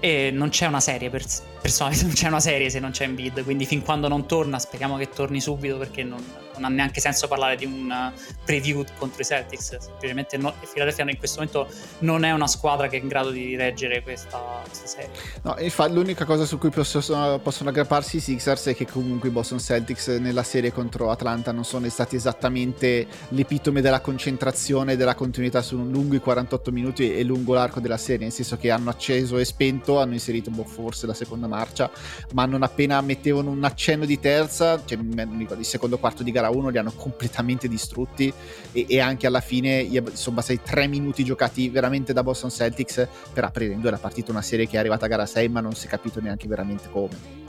e non c'è una serie per, per solito, non c'è una serie se non c'è Embiid, quindi fin quando non torna, speriamo che torni subito, perché non, non ha neanche senso parlare di un preview contro i Celtics, semplicemente no, e Philadelphia in questo momento non è una squadra che è in grado di reggere questa, questa serie. No, infatti l'unica cosa su cui possono, possono aggrapparsi i Sixers è che comunque i Boston Celtics nella serie contro Atlanta non sono stati esattamente l'epitome della concentrazione e della continuità su lunghi quarantotto minuti e lungo l'arco della serie, nel senso che hanno acceso e spento, hanno inserito boh, forse la seconda marcia, ma non appena mettevano un accenno di terza, cioè il secondo quarto di gara uno li hanno completamente distrutti, e, e anche alla fine sono bastati tre minuti giocati veramente da Boston Celtics per aprire in due la partita, una serie che è arrivata a gara sei ma non si è capito neanche veramente come.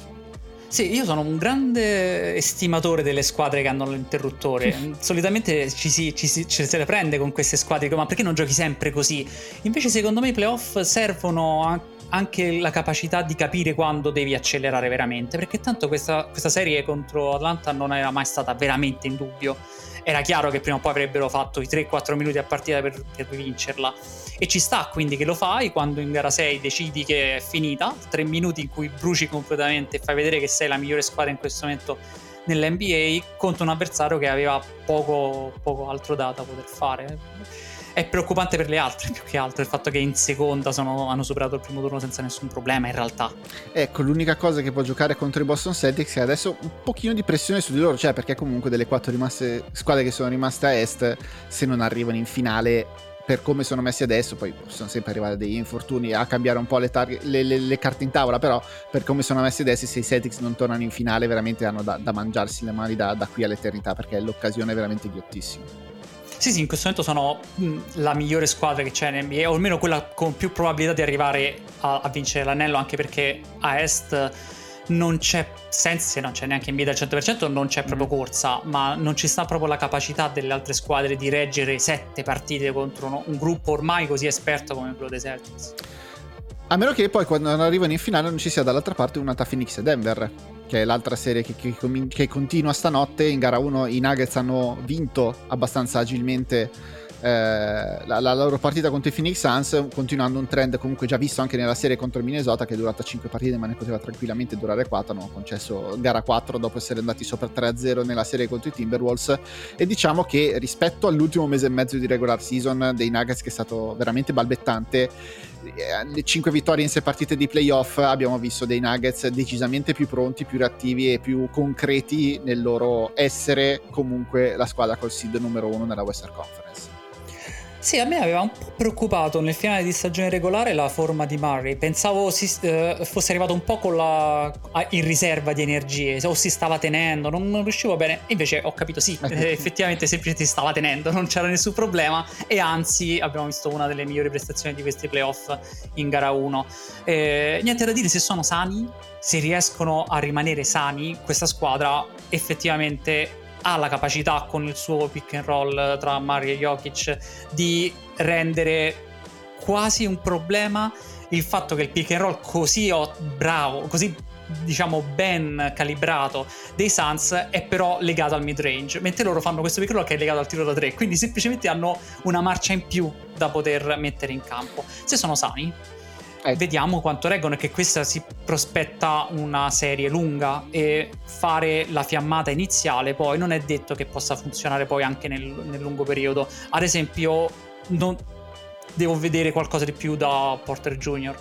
Sì, io sono un grande estimatore delle squadre che hanno l'interruttore. Solitamente ci si, ci si, ci se le prende con queste squadre, dico, ma perché non giochi sempre così? Invece secondo me i playoff servono anche la capacità di capire quando devi accelerare veramente, perché tanto questa, questa serie contro Atlanta non era mai stata veramente in dubbio. Era chiaro che prima o poi avrebbero fatto i tre quattro minuti a partita per, per vincerla, e ci sta quindi che lo fai quando in gara sei decidi che è finita, tre minuti in cui bruci completamente e fai vedere che sei la migliore squadra in questo momento nell'N B A contro un avversario che aveva poco, poco altro da, da poter fare. È preoccupante per le altre, più che altro il fatto che in seconda sono, hanno superato il primo turno senza nessun problema in realtà. Ecco, l'unica cosa che può giocare contro i Boston Celtics è adesso un pochino di pressione su di loro, cioè perché comunque delle quattro rimaste, squadre che sono rimaste a est, se non arrivano in finale per come sono messi adesso, poi possono sempre arrivare degli infortuni a cambiare un po' le, tar- le, le, le carte in tavola, però per come sono messi adesso, se i Celtics non tornano in finale veramente hanno da, da mangiarsi le mani da, da qui all'eternità, perché è l'occasione veramente ghiottissima. Sì, sì, in questo momento sono mh, la migliore squadra che c'è in N B A, o almeno quella con più probabilità di arrivare a, a vincere l'anello, anche perché a est non c'è, senza non c'è neanche N B A al cento per cento, non c'è proprio corsa, ma non ci sta proprio la capacità delle altre squadre di reggere sette partite contro uno, un gruppo ormai così esperto come quello dei Celtics. A meno che poi quando arrivano in finale non ci sia dall'altra parte una tra Phoenix e Denver, che è l'altra serie che, che, che continua stanotte. In gara uno i Nuggets hanno vinto abbastanza agilmente eh, la, la loro partita contro i Phoenix Suns, continuando un trend comunque già visto anche nella serie contro Minnesota, che è durata cinque partite ma ne poteva tranquillamente durare quattro, hanno concesso gara quattro dopo essere andati sopra tre a zero nella serie contro i Timberwolves. E diciamo che rispetto all'ultimo mese e mezzo di regular season dei Nuggets, che è stato veramente balbettante, le cinque vittorie in sei partite di playoff, abbiamo visto dei Nuggets decisamente più pronti, più reattivi e più concreti nel loro essere comunque la squadra col seed numero uno nella Western Conference. Sì, a me aveva un po' preoccupato nel finale di stagione regolare la forma di Murray. Pensavo si, eh, fosse arrivato un po' con la in riserva di energie, o si stava tenendo, non, non riuscivo bene. Invece ho capito, sì, eh, effettivamente semplicemente si stava tenendo, non c'era nessun problema, e anzi abbiamo visto una delle migliori prestazioni di questi playoff in gara uno. Eh, niente da dire, se sono sani, se riescono a rimanere sani, questa squadra effettivamente ha la capacità, con il suo pick and roll tra Murray e Jokic, di rendere quasi un problema il fatto che il pick and roll così bravo, così diciamo ben calibrato dei Suns è però legato al mid range, mentre loro fanno questo pick and roll che è legato al tiro da tre, quindi semplicemente hanno una marcia in più da poter mettere in campo. Se sono sani, Eh. vediamo quanto reggono, e che questa si prospetta una serie lunga, e fare la fiammata iniziale poi non è detto che possa funzionare poi anche nel, nel lungo periodo. Ad esempio, non devo vedere qualcosa di più da Porter Junior.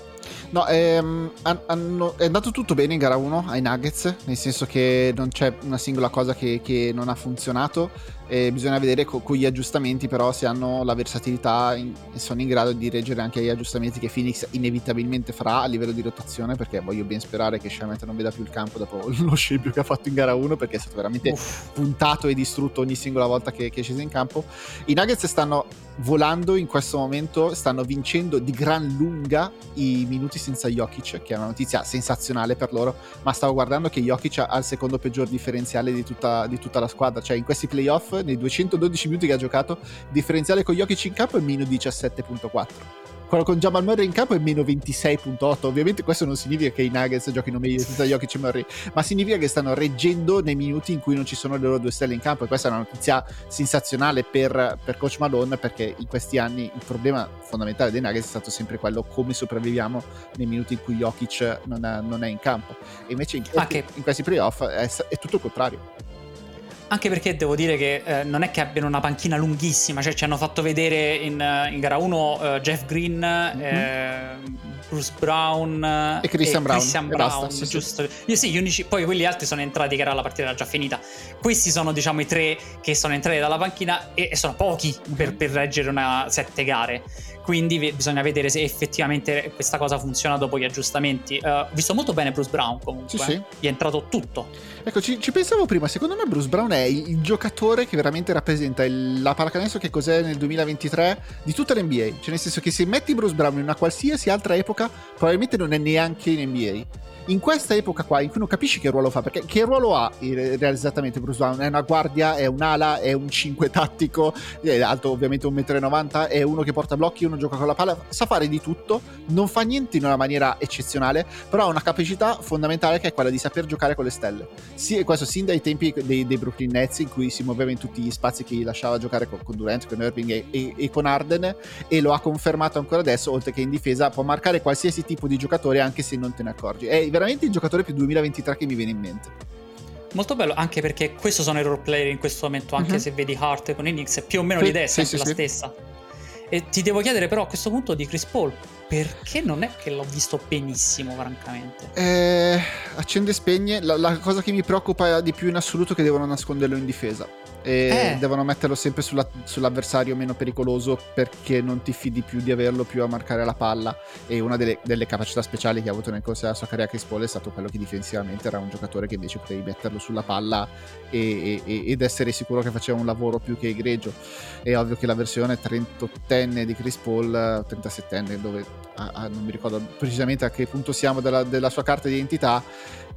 No, ehm, hanno, è andato tutto bene in gara uno ai Nuggets, nel senso che non c'è una singola cosa che, che non ha funzionato, e bisogna vedere co- con gli aggiustamenti però se hanno la versatilità in, e sono in grado di reggere anche agli aggiustamenti che Phoenix inevitabilmente farà a livello di rotazione, perché voglio ben sperare che Shamet non veda più il campo dopo lo scempio che ha fatto in gara uno, perché è stato veramente Uff. puntato e distrutto ogni singola volta che, che è sceso in campo. I Nuggets stanno volando in questo momento, stanno vincendo di gran lunga i minuti senza Jokic, che è una notizia sensazionale per loro, ma stavo guardando che Jokic ha il secondo peggior differenziale di tutta, di tutta la squadra, cioè in questi playoff nei duecentododici minuti che ha giocato, differenziale con Jokic in campo è meno diciassette virgola quattro, quello con Jamal Murray in campo è meno ventisei virgola otto. Ovviamente questo non significa che i Nuggets giochino meglio senza Jokic e Murray, ma significa che stanno reggendo nei minuti in cui non ci sono le loro due stelle in campo, e questa è una notizia sensazionale per, per Coach Malone, perché in questi anni il problema fondamentale dei Nuggets è stato sempre quello: come sopravviviamo nei minuti in cui Jokic non, ha, non è in campo. E invece in, okay. in questi playoff è, è tutto il contrario. Anche perché devo dire che eh, non è che abbiano una panchina lunghissima, cioè ci hanno fatto vedere in, in gara uno uh, Jeff Green, mm-hmm. eh, Bruce Brown e Christian e Brown, Christian Brown, Brown basta, giusto? Sì, sì, gli unici, poi quelli altri sono entrati che era la partita era già finita. Questi sono diciamo i tre che sono entrati dalla panchina, e, e sono pochi mm-hmm. per, per reggere una sette gare. Quindi v- bisogna vedere se effettivamente questa cosa funziona dopo gli aggiustamenti. Ho uh, visto molto bene Bruce Brown comunque, sì, sì. Gli è entrato tutto. Ecco, ci, ci pensavo prima, secondo me Bruce Brown è È il giocatore che veramente rappresenta il, la pallacanestro che cos'è nel duemilaventitré di tutta l'N B A, cioè nel senso che se metti Bruce Brown in una qualsiasi altra epoca probabilmente non è neanche in N B A. In questa epoca qua in cui non capisci che ruolo fa, perché che ruolo ha esattamente Bruce Brown? È una guardia, è un'ala, è un cinque tattico, è alto ovviamente un metro e novanta, è uno che porta blocchi, uno gioca con la palla, sa fare di tutto, non fa niente in una maniera eccezionale, però ha una capacità fondamentale che è quella di saper giocare con le stelle. Sì, questo sin dai tempi dei, dei Brooklyn Nets, in cui si muoveva in tutti gli spazi che gli lasciava giocare con, con Durant, con Irving e, e, e con Harden, e lo ha confermato ancora adesso, oltre che in difesa può marcare qualsiasi tipo di giocatore anche se non te ne accorgi. È veramente il giocatore più duemilaventitré che mi viene in mente. Molto bello, anche perché questi sono i role player in questo momento, anche uh-huh. se vedi Hart con i Knicks, più o meno sì, l'idea è sempre sì, la sì. stessa. E ti devo chiedere però a questo punto di Chris Paul, perché non è che l'ho visto benissimo francamente. Eh, accende e spegne, la, la cosa che mi preoccupa di più in assoluto è che devono nasconderlo in difesa. E eh. devono metterlo sempre sulla, sull'avversario meno pericoloso, perché non ti fidi più di averlo più a marcare la palla. E una delle, delle capacità speciali che ha avuto nel corso della sua carriera Chris Paul è stato quello che difensivamente era un giocatore che invece potevi metterlo sulla palla e, e, ed essere sicuro che faceva un lavoro più che egregio. È ovvio che la versione trentottenne di Chris Paul, trentasettenne, dove ah, ah, non mi ricordo precisamente a che punto siamo della, della sua carta di identità,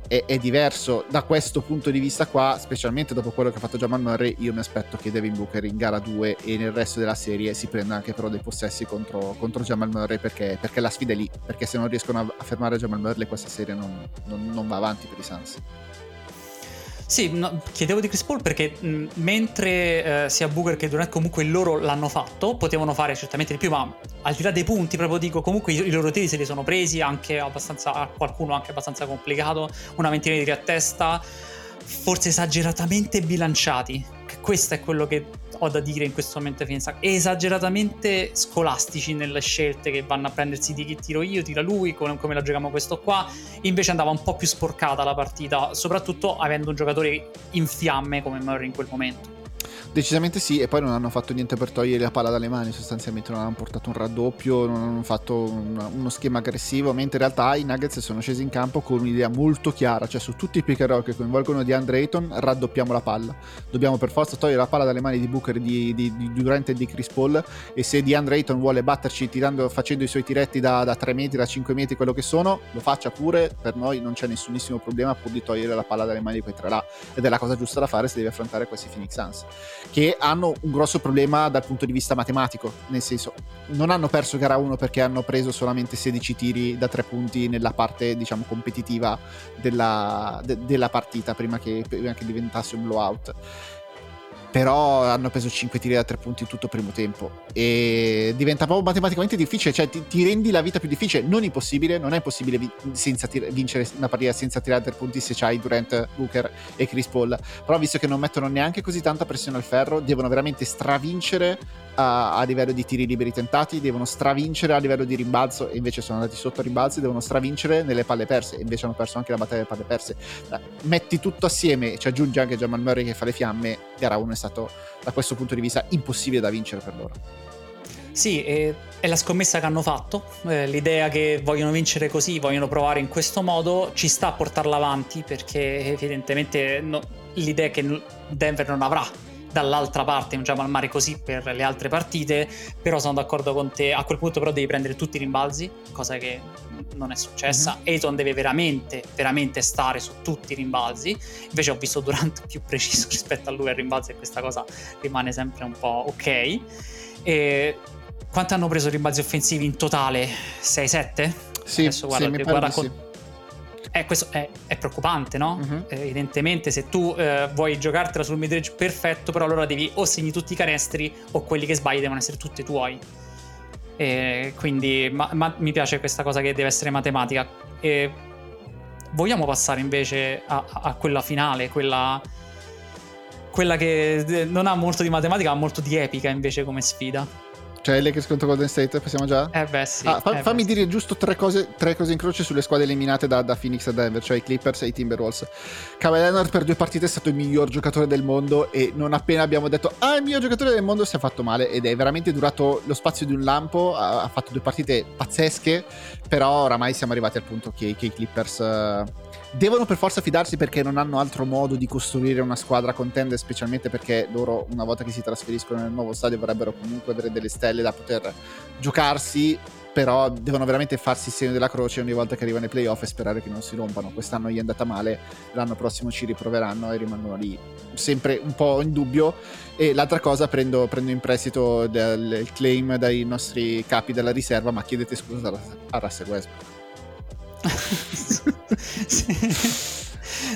è, è diverso da questo punto di vista qua, specialmente dopo quello che ha fatto Jamal Murray. Io mi aspetto che Devin Booker in gara due e nel resto della serie si prenda anche però dei possessi contro, contro Jamal Murray, perché, perché la sfida è lì, perché se non riescono a fermare Jamal Murray questa serie non, non, non va avanti per i Suns. Sì, no, chiedevo di Chris Paul perché mh, mentre eh, sia Booker che Durant comunque loro l'hanno fatto, potevano fare certamente di più, ma al di là dei punti proprio dico comunque i, i loro tiri se li sono presi, anche abbastanza, qualcuno anche abbastanza complicato, una ventina di tiri a testa, forse esageratamente bilanciati, che questo è quello che ho da dire in questo momento, esageratamente scolastici nelle scelte che vanno a prendersi di chi tiro io, tira lui, come, come la giochiamo questo qua. Invece andava un po' più sporcata la partita, soprattutto avendo un giocatore in fiamme come Murray in quel momento. Decisamente sì, e poi non hanno fatto niente per togliere la palla dalle mani, sostanzialmente non hanno portato un raddoppio, non hanno fatto un, uno schema aggressivo, mentre in realtà i Nuggets sono scesi in campo con un'idea molto chiara, cioè su tutti i pick and roll che coinvolgono DeAndre Ayton raddoppiamo la palla, dobbiamo per forza togliere la palla dalle mani di Booker, di, di, di Durant e di Chris Paul, e se DeAndre Ayton vuole batterci tirando, facendo i suoi tiretti da, da tre metri, da cinque metri, quello che sono, lo faccia pure, per noi non c'è nessunissimo problema pur di togliere la palla dalle mani di quei tre là, ed è la cosa giusta da fare se devi affrontare questi Phoenix Suns, che hanno un grosso problema dal punto di vista matematico, nel senso non hanno perso gara uno perché hanno preso solamente sedici tiri da tre punti nella parte diciamo competitiva della, de, della partita prima che, prima che diventasse un blowout, però hanno preso cinque tiri da tre punti in tutto il primo tempo e diventa proprio matematicamente difficile, cioè ti, ti rendi la vita più difficile, non impossibile, non è possibile vi- senza tir- vincere una partita senza tirare tre punti se c'hai Durant, Booker e Chris Paul, però visto che non mettono neanche così tanta pressione al ferro, devono veramente stravincere a, a livello di tiri liberi tentati, devono stravincere a livello di rimbalzo e invece sono andati sotto a rimbalzo, devono stravincere nelle palle perse e invece hanno perso anche la battaglia delle palle perse. Metti tutto assieme, ci aggiungi anche Jamal Murray che fa le fiamme, gara uno è stato da questo punto di vista impossibile da vincere per loro. Sì, è, è la scommessa che hanno fatto, eh, l'idea che vogliono vincere così, vogliono provare in questo modo, ci sta a portarla avanti perché evidentemente no, l'idea è che Denver non avrà dall'altra parte un Jamal Murray così per le altre partite, però sono d'accordo con te, a quel punto però devi prendere tutti i rimbalzi, cosa che non è successa. Mm-hmm. Ayton deve veramente veramente stare su tutti i rimbalzi, invece ho visto Durant più preciso rispetto a lui al rimbalzo e questa cosa rimane sempre un po' ok. E quanto hanno preso rimbalzi offensivi in totale? sei sette? Sì, adesso guarda, sì, mi guarda con... sì. Eh, questo è, è preoccupante, no? Uh-huh. Eh, evidentemente se tu eh, vuoi giocartela sul midrange perfetto, però allora devi o segni tutti i canestri o quelli che sbagli devono essere tutti tuoi. Eh, quindi ma, ma, mi piace questa cosa che deve essere matematica. Eh, vogliamo passare invece a, a quella finale, quella, quella che non ha molto di matematica, ma molto di epica invece come sfida. Cioè Lakers contro Golden State, passiamo già? Eh beh sì ah, fa, eh Fammi beh. dire giusto tre cose tre cose in croce sulle squadre eliminate da, da Phoenix a Denver, cioè i Clippers e i Timberwolves. Kawhi Leonard per due partite è stato il miglior giocatore del mondo e non appena abbiamo detto ah il miglior giocatore del mondo si è fatto male, ed è veramente durato lo spazio di un lampo, ha, ha fatto due partite pazzesche, però oramai siamo arrivati al punto che, che i Clippers... Uh, devono per forza fidarsi perché non hanno altro modo di costruire una squadra contender, specialmente perché loro una volta che si trasferiscono nel nuovo stadio vorrebbero comunque avere delle stelle da poter giocarsi, però devono veramente farsi il segno della croce ogni volta che arrivano ai playoff e sperare che non si rompano. Quest'anno gli è andata male, l'anno prossimo ci riproveranno e rimangono lì sempre un po' in dubbio. E l'altra cosa, prendo, prendo in prestito del, il claim dai nostri capi della riserva, ma chiedete scusa a Russell Westbrook.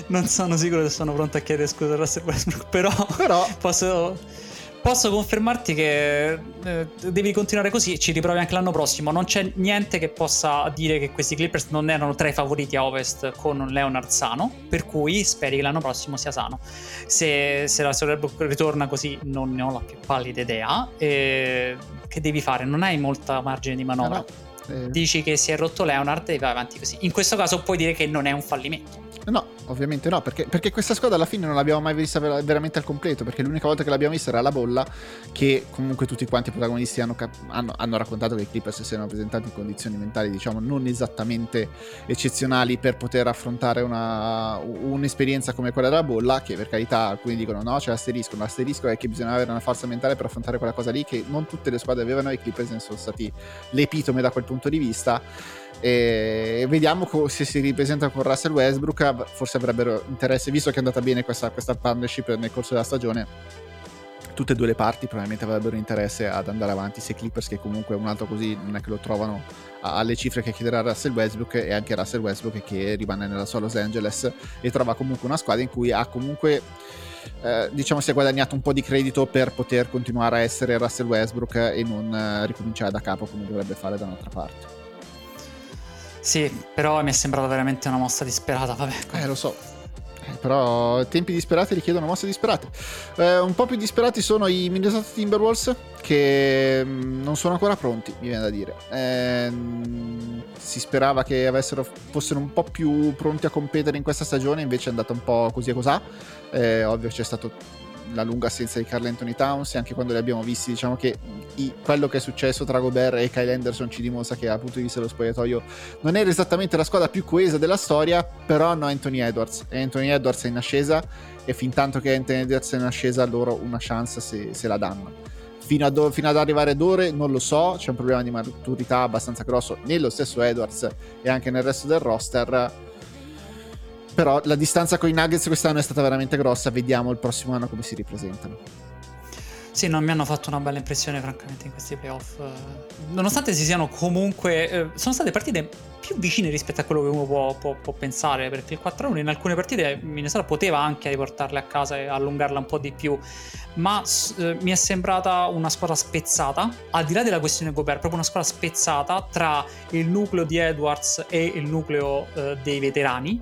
Non sono sicuro se sono pronto a chiedere scusa a Russell Westbrook, però, però. Posso, posso confermarti che eh, devi continuare così, ci riprovi anche l'anno prossimo. Non c'è niente che possa dire che questi Clippers non erano tra i favoriti a Ovest con un Leonard sano, per cui speri che l'anno prossimo sia sano. Se, se Russell Westbrook ritorna così non ne ho la più pallida idea. Eh, che devi fare? Non hai molta margine di manovra. Però. Eh. Dici che si è rotto Leonard e vai avanti così. In questo caso puoi dire che non è un fallimento. No, ovviamente no, perché, perché questa squadra alla fine non l'abbiamo mai vista ver- veramente al completo, perché l'unica volta che l'abbiamo vista era la bolla, che comunque tutti quanti i protagonisti hanno, cap- hanno, hanno raccontato che i Clippers si erano presentati in condizioni mentali diciamo non esattamente eccezionali per poter affrontare una, un'esperienza come quella della bolla, che per carità alcuni dicono no, c'è l'asterisco, l'asterisco è che bisognava avere una forza mentale per affrontare quella cosa lì che non tutte le squadre avevano, e i Clippers ne sono stati l'epitome da quel punto di vista. E vediamo se si ripresenta con Russell Westbrook, forse avrebbero interesse, visto che è andata bene questa, questa partnership nel corso della stagione, tutte e due le parti probabilmente avrebbero interesse ad andare avanti, sia Clippers che comunque un altro così non è che lo trovano alle cifre che chiederà Russell Westbrook, e anche Russell Westbrook che rimane nella sua Los Angeles e trova comunque una squadra in cui ha comunque eh, diciamo si è guadagnato un po' di credito per poter continuare a essere Russell Westbrook e non eh, ricominciare da capo come dovrebbe fare da un'altra parte. Sì, però mi è sembrata veramente una mossa disperata, vabbè. Eh, lo so. Però tempi disperati richiedono mosse disperate. Eh, un po' più disperati sono i Minnesota Timberwolves, che non sono ancora pronti, mi viene da dire. Eh, si sperava che avessero, fossero un po' più pronti a competere in questa stagione, invece è andata un po' così e cosà. Eh, ovvio c'è stato la lunga assenza di Karl Anthony Towns, e anche quando li abbiamo visti, diciamo che i, quello che è successo tra Gobert e Kyle Anderson ci dimostra che dal punto di vista dello spogliatoio non era esattamente la squadra più coesa della storia, però hanno Anthony Edwards, e Anthony Edwards è in ascesa, e fin tanto che Anthony Edwards è in ascesa loro una chance se, se la danno. Fino, a do, fino ad arrivare ad ore non lo so, c'è un problema di maturità abbastanza grosso nello stesso Edwards e anche nel resto del roster. Però la distanza con i Nuggets quest'anno è stata veramente grossa, vediamo il prossimo anno come si ripresentano. Sì, non mi hanno fatto una bella impressione francamente in questi playoff, nonostante si siano comunque eh, sono state partite più vicine rispetto a quello che uno può, può, può pensare, perché il quattro a uno in alcune partite Minnesota poteva anche riportarle a casa e allungarla un po' di più, ma eh, mi è sembrata una squadra spezzata, al di là della questione Gobert, proprio una squadra spezzata tra il nucleo di Edwards e il nucleo eh, dei veterani,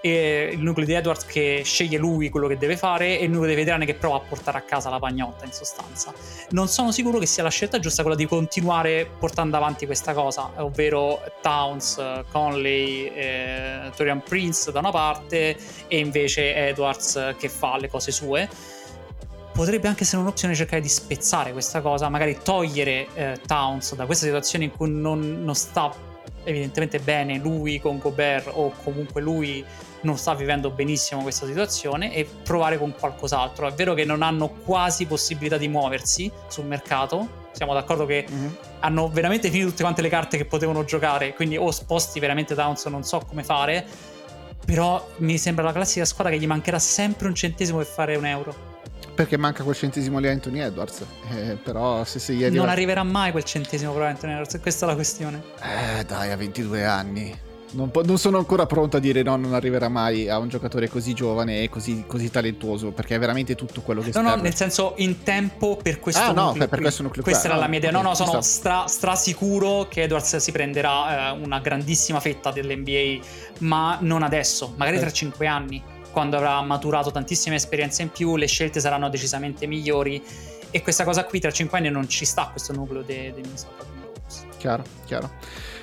e il nucleo di Edwards che sceglie lui quello che deve fare e il nucleo dei veterani che prova a portare a casa la pagnotta. In sostanza non sono sicuro che sia la scelta giusta quella di continuare portando avanti questa cosa, ovvero Towns, Conley, eh, Torian Prince da una parte e invece Edwards che fa le cose sue. Potrebbe anche essere un'opzione cercare di spezzare questa cosa, magari togliere eh, Towns da questa situazione in cui non, non sta evidentemente bene lui con Gobert, o comunque lui non sta vivendo benissimo questa situazione, e provare con qualcos'altro. È vero che non hanno quasi possibilità di muoversi sul mercato, siamo d'accordo che mm-hmm. hanno veramente finito tutte quante le carte che potevano giocare, quindi o sposti veramente Towns non so come fare, però mi sembra la classica squadra che gli mancherà sempre un centesimo per fare un euro, perché manca quel centesimo lì a Anthony Edwards. Eh, però se, se gli arriva... non arriverà mai quel centesimo però a Anthony Edwards, questa è la questione. Eh dai, ha ventidue anni, non, po- non sono ancora pronto a dire no, non arriverà mai a un giocatore così giovane e così, così talentuoso, perché è veramente tutto quello che no serve. No, nel senso in tempo per questo ah, nucleo, no, per, per questo nucleo questa ah, era no, la mia idea. No no sono stra, stra sicuro che Edwards si prenderà eh, una grandissima fetta dell'N B A, ma non adesso, magari eh. tra cinque anni, quando avrà maturato tantissime esperienze in più, le scelte saranno decisamente migliori, e questa cosa qui tra cinque anni non ci sta, questo nucleo dei de Minnesota Timberwolves. Chiaro, chiaro.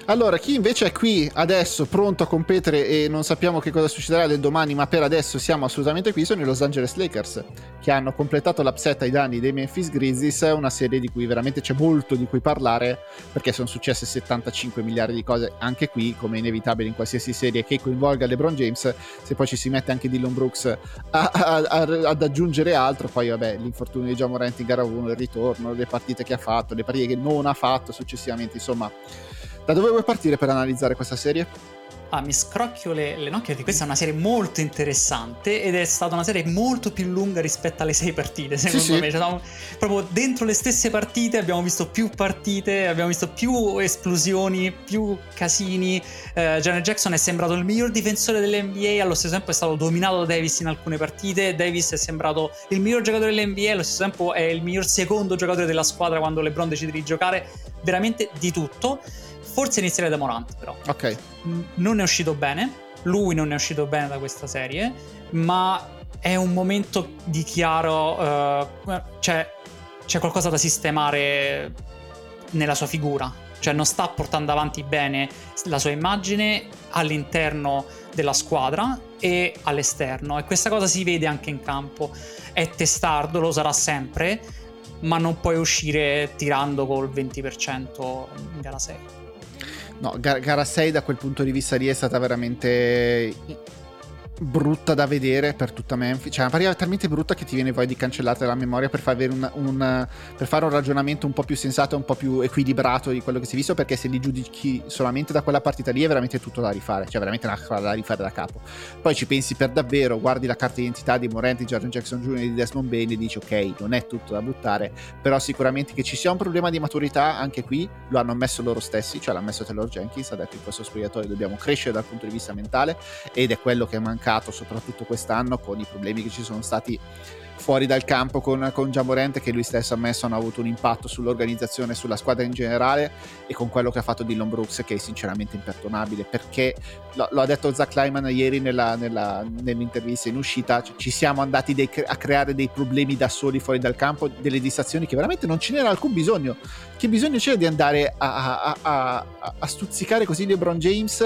Allora, chi invece è qui adesso pronto a competere e non sappiamo che cosa succederà del domani, ma per adesso siamo assolutamente qui, sono i Los Angeles Lakers, che hanno completato l'upset ai danni dei Memphis Grizzlies, una serie di cui veramente c'è molto di cui parlare, perché sono successe settantacinque miliardi di cose anche qui, come inevitabile in qualsiasi serie che coinvolga LeBron James. Se poi ci si mette anche Dillon Brooks a, a, a, ad aggiungere altro, poi vabbè, l'infortunio di Ja Morant in gara uno, il ritorno, le partite che ha fatto, le partite che non ha fatto successivamente, insomma... Da dove vuoi partire per analizzare questa serie? Ah, mi scrocchio le, le nocche, perché questa è una serie molto interessante ed è stata una serie molto più lunga rispetto alle sei partite, secondo sì, me. Sì. Cioè, proprio dentro le stesse partite abbiamo visto più partite, abbiamo visto più esplosioni, più casini. Eh, Janet Jackson è sembrato il miglior difensore dell'N B A, allo stesso tempo è stato dominato da Davis in alcune partite. Davis è sembrato il miglior giocatore dell'N B A, allo stesso tempo è il miglior secondo giocatore della squadra quando LeBron decide di giocare. Veramente di tutto. Forse iniziare da Morant, però. Ok. Non è uscito bene, lui non è uscito bene da questa serie, ma è un momento di chiaro... Uh, cioè, c'è qualcosa da sistemare nella sua figura. Cioè, non sta portando avanti bene la sua immagine all'interno della squadra e all'esterno. E questa cosa si vede anche in campo. È testardo, lo sarà sempre, ma non puoi uscire tirando col venti per cento in gara sei. No, gara sei da quel punto di vista lì è stata veramente brutta da vedere per tutta Memphis, cioè una partita talmente brutta che ti viene voglia di cancellare dalla memoria per, far avere un, un, per fare un ragionamento un po' più sensato, un po' più equilibrato di quello che si è visto, perché se li giudichi solamente da quella partita lì è veramente tutto da rifare, cioè veramente una, da rifare da capo. Poi ci pensi per davvero, guardi la carta d'identità di Morant, di Jordan Jackson Junior, di Desmond Bane e dici ok, non è tutto da buttare, però sicuramente che ci sia un problema di maturità anche qui lo hanno ammesso loro stessi, cioè l'ha ammesso Taylor Jenkins, ha detto in questo spogliatoio dobbiamo crescere dal punto di vista mentale, ed è quello che manca soprattutto quest'anno con i problemi che ci sono stati fuori dal campo con, con Ja Morant, che lui stesso ha ammesso hanno avuto un impatto sull'organizzazione, sulla squadra in generale, e con quello che ha fatto Dillon Brooks, che è sinceramente imperdonabile, perché lo, lo ha detto Zach Lyman ieri nella, nella, nell'intervista in uscita, cioè, ci siamo andati dei, a creare dei problemi da soli fuori dal campo, delle distrazioni che veramente non ce n'era alcun bisogno, che bisogno c'era di andare a, a, a, a, a stuzzicare così LeBron James,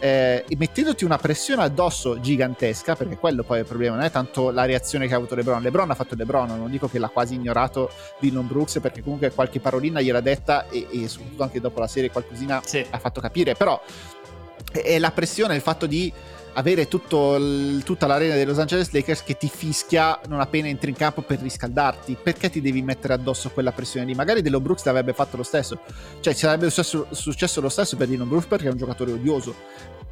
Eh, e mettendoti una pressione addosso gigantesca, perché quello poi è il problema, non è tanto la reazione che ha avuto LeBron. LeBron ha fatto LeBron, non dico che l'ha quasi ignorato Dillon Brooks, perché comunque qualche parolina gliel'ha detta e, e soprattutto anche dopo la serie qualcosina sì. ha fatto capire, però è la pressione, il fatto di avere tutto l, tutta l'arena dei Los Angeles Lakers che ti fischia non appena entri in campo per riscaldarti, perché ti devi mettere addosso quella pressione lì? Magari Dillon Brooks l'avrebbe fatto lo stesso, cioè sarebbe successo, successo lo stesso per Dillon Brooks, perché è un giocatore odioso,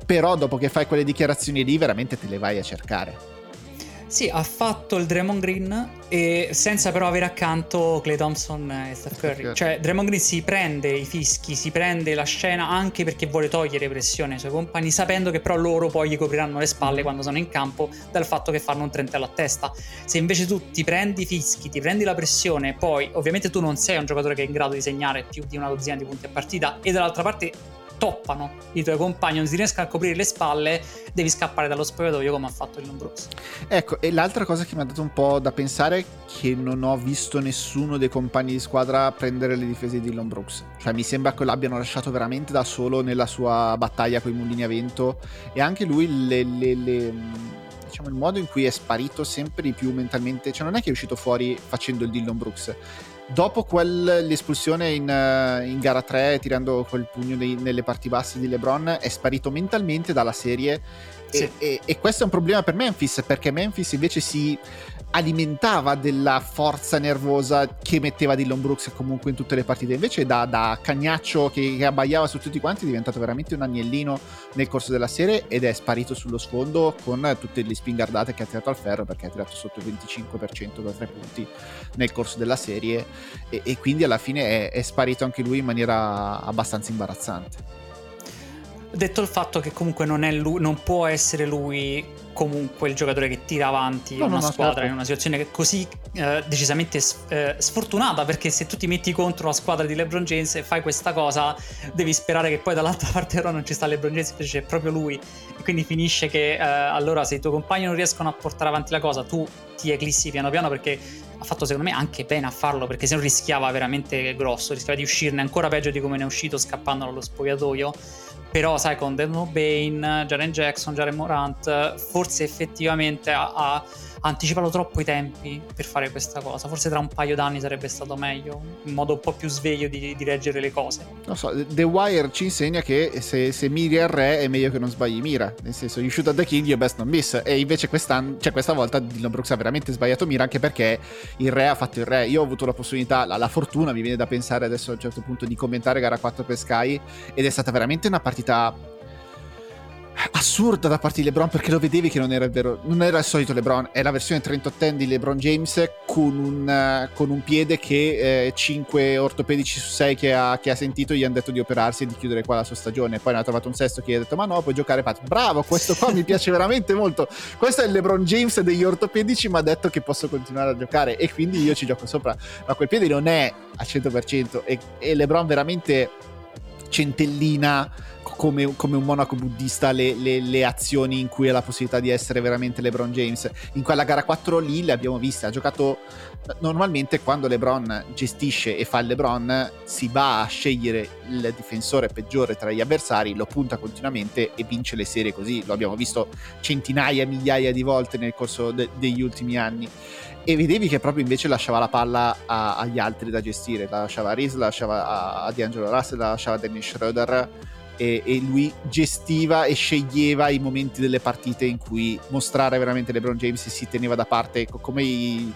però dopo che fai quelle dichiarazioni lì veramente te le vai a cercare. Sì, ha fatto il Draymond Green, e senza però avere accanto Klay Thompson e Steph Curry. Cioè Draymond Green si prende i fischi, si prende la scena anche perché vuole togliere pressione ai suoi compagni, sapendo che però loro poi gli copriranno le spalle quando sono in campo dal fatto che fanno un trentello a testa. Se invece tu ti prendi i fischi, ti prendi la pressione, poi ovviamente tu non sei un giocatore che è in grado di segnare più di una dozzina di punti a partita, e dall'altra parte toppano i tuoi compagni, non si riescono a coprire le spalle, devi scappare dallo spogliatoio come ha fatto Dillon Brooks. Ecco, e l'altra cosa che mi ha dato un po' da pensare è che non ho visto nessuno dei compagni di squadra prendere le difese di Dillon Brooks, cioè mi sembra che l'abbiano lasciato veramente da solo nella sua battaglia con i mulini a vento, e anche lui le, le, le, diciamo il modo in cui è sparito sempre di più mentalmente, cioè non è che è uscito fuori facendo il Dillon Brooks. Dopo quel, l'espulsione in, uh, in gara tre, tirando quel pugno dei, nelle parti basse di LeBron, è sparito mentalmente dalla serie, sì. e, e, e questo è un problema per Memphis, perché Memphis invece si alimentava della forza nervosa che metteva Dillon Brooks comunque in tutte le partite, invece da, da cagnaccio che, che abbaiava su tutti quanti è diventato veramente un agnellino nel corso della serie, ed è sparito sullo sfondo con tutte le spingardate che ha tirato al ferro, perché ha tirato sotto il venticinque per cento da tre punti nel corso della serie, e, e quindi alla fine è, è sparito anche lui in maniera abbastanza imbarazzante. Detto il fatto che comunque non, è lui, non può essere lui comunque il giocatore che tira avanti no, una no, squadra certo. in una situazione così eh, decisamente eh, sfortunata, perché se tu ti metti contro la squadra di LeBron James e fai questa cosa devi sperare che poi dall'altra parte però non ci sta LeBron James, invece c'è proprio lui, e quindi finisce che eh, allora se i tuoi compagni non riescono a portare avanti la cosa tu ti eclissi piano piano, perché ha fatto secondo me anche bene a farlo, perché se no rischiava veramente grosso, rischiava di uscirne ancora peggio di come ne è uscito scappando dallo spogliatoio. Però sai, con Devin Booker, Jaren Jackson, Jared Morant, forse effettivamente ha, ha anticipato troppo i tempi per fare questa cosa. Forse tra un paio d'anni sarebbe stato meglio, in modo un po' più sveglio di, di reggere le cose. Non so, The Wire ci insegna che se, se miri al re è meglio che non sbagli mira, nel senso you shoot at the king, you best not miss, e invece quest'anno, cioè questa volta Dillon Brooks ha veramente sbagliato mira, anche perché il re ha fatto il re. Io ho avuto la possibilità, la, la fortuna, mi viene da pensare adesso a un certo punto, di commentare gara quattro per Sky, ed è stata veramente una partita assurda da parte di LeBron, perché lo vedevi che non era il vero, non era il solito LeBron, è la versione trentottenne di LeBron James con un, con un piede che eh, cinque ortopedici su sei che ha, che ha sentito gli hanno detto di operarsi e di chiudere qua la sua stagione, poi ne ha trovato un sesto che gli ha detto ma no, puoi giocare, fatto bravo, questo qua mi piace veramente molto, questo è il LeBron James degli ortopedici, mi ha detto che posso continuare a giocare e quindi io ci gioco sopra, ma quel piede non è al cento per cento, e, e LeBron veramente centellina come, come un monaco buddista le, le, le azioni in cui ha la possibilità di essere veramente LeBron James. In quella gara quattro lì le abbiamo viste, ha giocato normalmente quando LeBron gestisce e fa il LeBron, si va a scegliere il difensore peggiore tra gli avversari, lo punta continuamente e vince le serie così, lo abbiamo visto centinaia, migliaia di volte nel corso de, degli ultimi anni, e vedevi che proprio invece lasciava la palla a, agli altri da gestire, la lasciava a Reese, la lasciava a, a D'Angelo Russell, la lasciava a Dennis Schroeder, e, e lui gestiva e sceglieva i momenti delle partite in cui mostrare veramente LeBron James, si teneva da parte come i,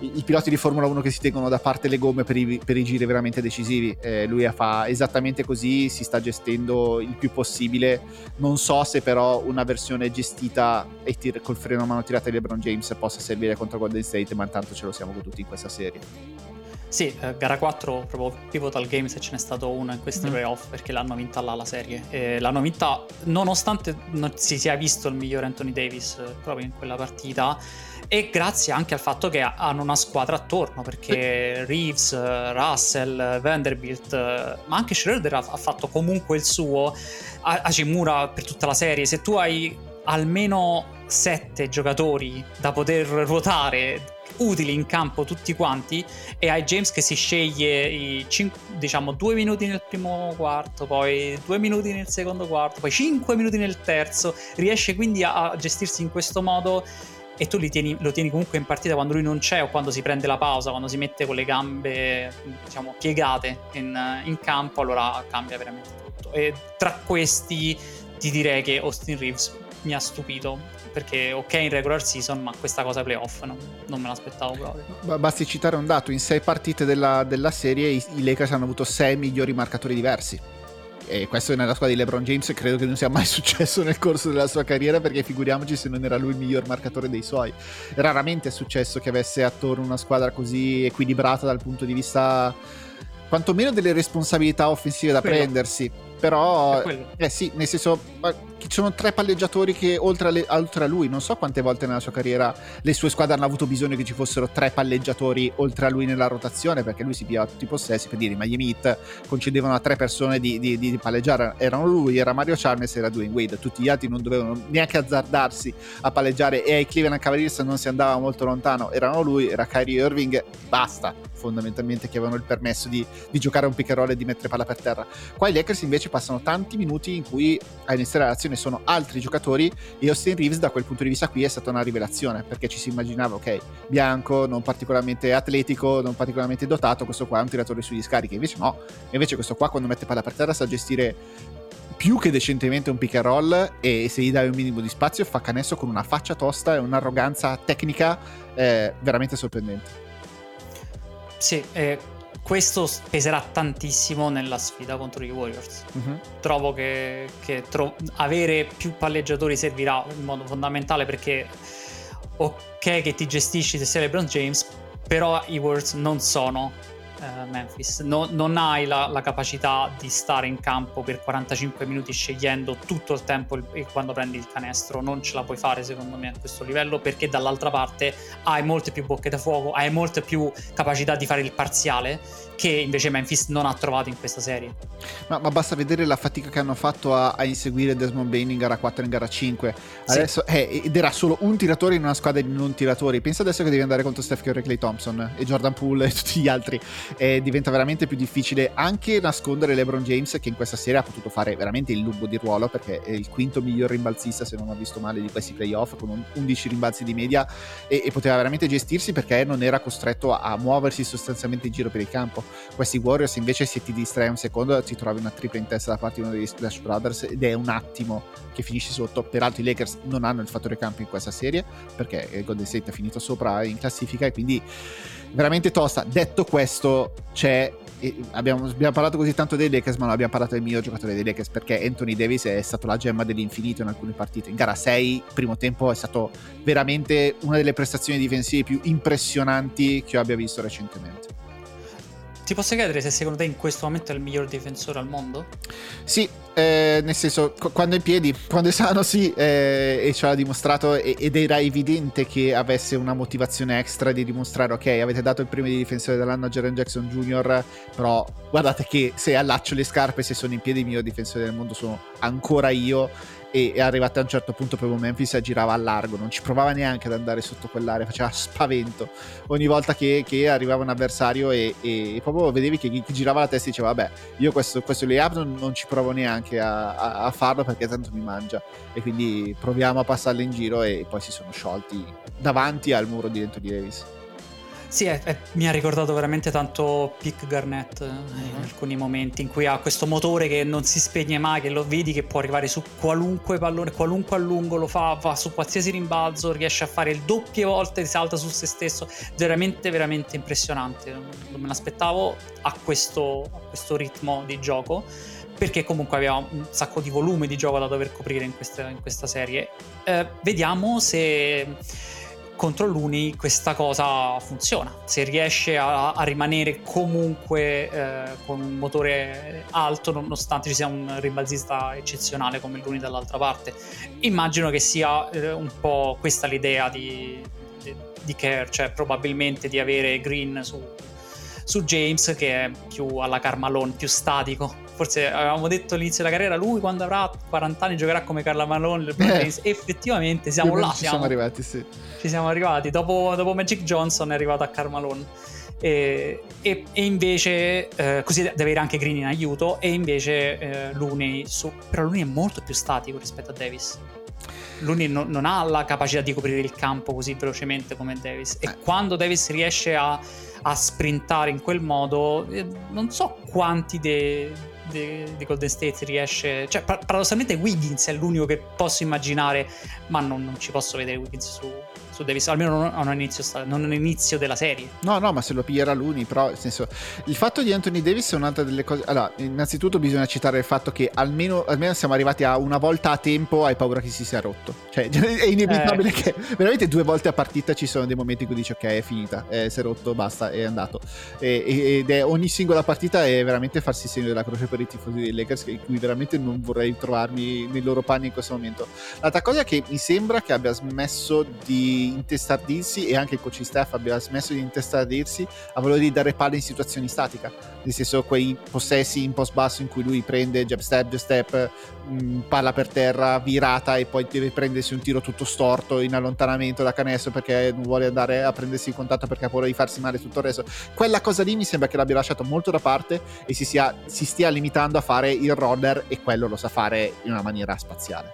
i piloti di Formula uno che si tengono da parte le gomme per i, per i giri veramente decisivi. Eh, lui fa esattamente così, si sta gestendo il più possibile. Non so se però una versione gestita e tir- col freno a mano tirata di LeBron James possa servire contro Golden State, ma intanto ce lo siamo goduti in questa serie. Sì, eh, gara quattro, proprio pivotal game se ce n'è stato uno in questi mm. playoff, perché l'hanno vinta là la serie. E l'hanno vinta nonostante non si sia visto il migliore Anthony Davis eh, proprio in quella partita, e grazie anche al fatto che ha, hanno una squadra attorno, perché Reeves, Russell, Vanderbilt, eh, ma anche Schroeder ha, ha fatto comunque il suo, a, Hachimura per tutta la serie. Se tu hai almeno sette giocatori da poter ruotare utili in campo tutti quanti, e hai James che si sceglie i cinque, diciamo due minuti nel primo quarto, poi due minuti nel secondo quarto, poi cinque minuti nel terzo, riesce quindi a, a gestirsi in questo modo, e tu li tieni, lo tieni comunque in partita quando lui non c'è, o quando si prende la pausa, quando si mette con le gambe diciamo piegate in, in campo, allora cambia veramente tutto. E tra questi ti direi che Austin Reeves mi ha stupito, perché ok in regular season, ma questa cosa playoff no? Non me l'aspettavo proprio. Basti citare un dato: in sei partite della, della serie i, i Lakers hanno avuto sei migliori marcatori diversi, e questo nella squadra di LeBron James credo che non sia mai successo nel corso della sua carriera, perché figuriamoci se non era lui il miglior marcatore dei suoi. Raramente è successo che avesse attorno una squadra così equilibrata dal punto di vista quantomeno delle responsabilità offensive da quello. Prendersi però eh sì, nel senso ci sono tre palleggiatori che oltre a, le, oltre a lui, non so quante volte nella sua carriera le sue squadre hanno avuto bisogno che ci fossero tre palleggiatori oltre a lui nella rotazione, perché lui si pigliava tutti i possessi. Per dire, i Miami Heat concedevano a tre persone di, di, di palleggiare, erano lui, era Mario Chalmers, era Dwayne Wade, tutti gli altri non dovevano neanche azzardarsi a palleggiare, e ai Cleveland Cavaliers non si andava molto lontano, erano lui, era Kyrie Irving, basta fondamentalmente, che avevano il permesso di, di giocare un pick and roll e di mettere palla per terra. Qua i Lakers invece passano tanti minuti in cui a iniziare l'azione sono altri giocatori, e Austin Reeves da quel punto di vista qui è stata una rivelazione, perché ci si immaginava ok, bianco, non particolarmente atletico, non particolarmente dotato, questo qua è un tiratore sugli scarichi, invece no, invece questo qua quando mette palla per terra sa gestire più che decentemente un pick and roll, e se gli dai un minimo di spazio fa canestro con una faccia tosta e un'arroganza tecnica eh, veramente sorprendente. Sì, eh, questo peserà tantissimo nella sfida contro i Warriors. Mm-hmm. Trovo che, che tro- avere più palleggiatori servirà in modo fondamentale, perché ok che ti gestisci se sei LeBron James, però i Warriors non sono eh, Memphis, no, non hai la, la capacità di stare in campo per quarantacinque minuti scegliendo tutto il tempo il, il, quando prendi il canestro, non ce la puoi fare secondo me a questo livello, perché dall'altra parte hai molte più bocche da fuoco, hai molte più capacità di fare il parziale, che invece Memphis non ha trovato in questa serie. Ma, ma basta vedere la fatica che hanno fatto a, a inseguire Desmond Bane in gara quattro e in gara cinque adesso, sì. eh, ed era solo un tiratore in una squadra di non tiratori. Pensa adesso che devi andare contro Steph Curry, Klay Thompson e Jordan Poole e tutti gli altri. Eh, diventa veramente più difficile anche nascondere LeBron James, che in questa serie ha potuto fare veramente il lupo di ruolo, perché è il quinto miglior rimbalzista, se non ho visto male, di questi playoff, con undici rimbalzi di media, e, e poteva veramente gestirsi perché non era costretto a, a muoversi sostanzialmente in giro per il campo. Questi Warriors invece, se ti distrai un secondo ti trovi una tripla in testa da parte di uno degli Splash Brothers, ed è un attimo che finisci sotto. Peraltro i Lakers non hanno il fattore campo in questa serie, perché il Golden State è finito sopra in classifica, e quindi veramente tosta. Detto questo, c'è e abbiamo, abbiamo parlato così tanto dei Lakers, ma non abbiamo parlato del miglior giocatore dei Lakers, perché Anthony Davis è stato la gemma dell'infinito in alcune partite. In gara sei, primo tempo, è stato veramente una delle prestazioni difensive più impressionanti che io abbia visto recentemente. Ti posso chiedere se secondo te in questo momento è il miglior difensore al mondo? Sì, eh, nel senso, quando è in piedi, quando è sano, sì, eh, e ce l'ha dimostrato, ed era evidente che avesse una motivazione extra di dimostrare ok, avete dato il premio di difensore dell'anno a Jaren Jackson Junior, però guardate che se allaccio le scarpe, se sono in piedi, il miglior difensore del mondo sono ancora io. E è arrivato a un certo punto proprio Memphis, girava a largo, non ci provava neanche ad andare sotto quell'area, faceva spavento ogni volta che, che arrivava un avversario, e, e proprio vedevi che chi girava la testa diceva vabbè, io questo, questo layup non, non ci provo neanche a, a, a farlo, perché tanto mi mangia, e quindi proviamo a passarla in giro, e poi si sono sciolti davanti al muro di Anthony Davis. Sì, è, è, mi ha ricordato veramente tanto Pick Garnett mm-hmm. in alcuni momenti in cui ha questo motore che non si spegne mai, che lo vedi che può arrivare su qualunque pallone, qualunque allungo lo fa, va su qualsiasi rimbalzo, riesce a fare il doppie volte, salta su se stesso, veramente veramente impressionante. Non me l'aspettavo a questo, a questo ritmo di gioco, perché comunque aveva un sacco di volume di gioco da dover coprire in questa, in questa serie. Eh, vediamo se contro Looney questa cosa funziona, se riesce a, a rimanere comunque eh, con un motore alto nonostante ci sia un rimbalzista eccezionale come Looney dall'altra parte. Immagino che sia eh, un po' questa l'idea di, di, di Kerr, cioè probabilmente di avere Green su, su James, che è più alla Carmalone, più statico. Forse avevamo detto all'inizio della carriera, lui quando avrà quaranta anni giocherà come Carla Malone. Eh, effettivamente siamo là, ci siamo, siamo arrivati, sì. Ci siamo arrivati, dopo, dopo Magic Johnson è arrivato a Karl Malone e, e, e invece eh, così deve avere anche Green in aiuto, e invece eh, Looney su, però Looney è molto più statico rispetto a Davis. Looney non, non ha la capacità di coprire il campo così velocemente come Davis, e eh. quando Davis riesce a, a sprintare in quel modo eh, non so quanti dei di Golden State riesce, cioè par- paradossalmente Wiggins è l'unico che posso immaginare, ma non, non ci posso vedere Wiggins su, su Davis, almeno non a un inizio, non all'inizio della serie. No, no, ma se lo piglierà Looney, però nel senso, il fatto di Anthony Davis è un'altra delle cose. Allora, innanzitutto bisogna citare il fatto che almeno, almeno siamo arrivati a una volta a tempo, hai paura che si sia rotto, cioè è inevitabile eh. che veramente due volte a partita ci sono dei momenti in cui dici ok, è finita, eh, si è rotto, basta, è andato, e, ed è ogni singola partita è veramente farsi segno della croce per i tifosi dei Lakers, in cui veramente non vorrei trovarmi nei loro panni in questo momento. L'altra cosa è che mi sembra che abbia smesso di intestardirsi, e anche il coach Steph abbia smesso di intestardirsi a voler di dare palle in situazioni statica, nel senso quei possessi in post basso in cui lui prende jab step, jab step, mh, palla per terra, virata, e poi deve prendersi un tiro tutto storto in allontanamento da canestro perché non vuole andare a prendersi in contatto perché ha paura di farsi male, tutto il resto. Quella cosa lì mi sembra che l'abbia lasciato molto da parte e si, sia, si stia limitando a fare il roller, e quello lo sa fare in una maniera spaziale.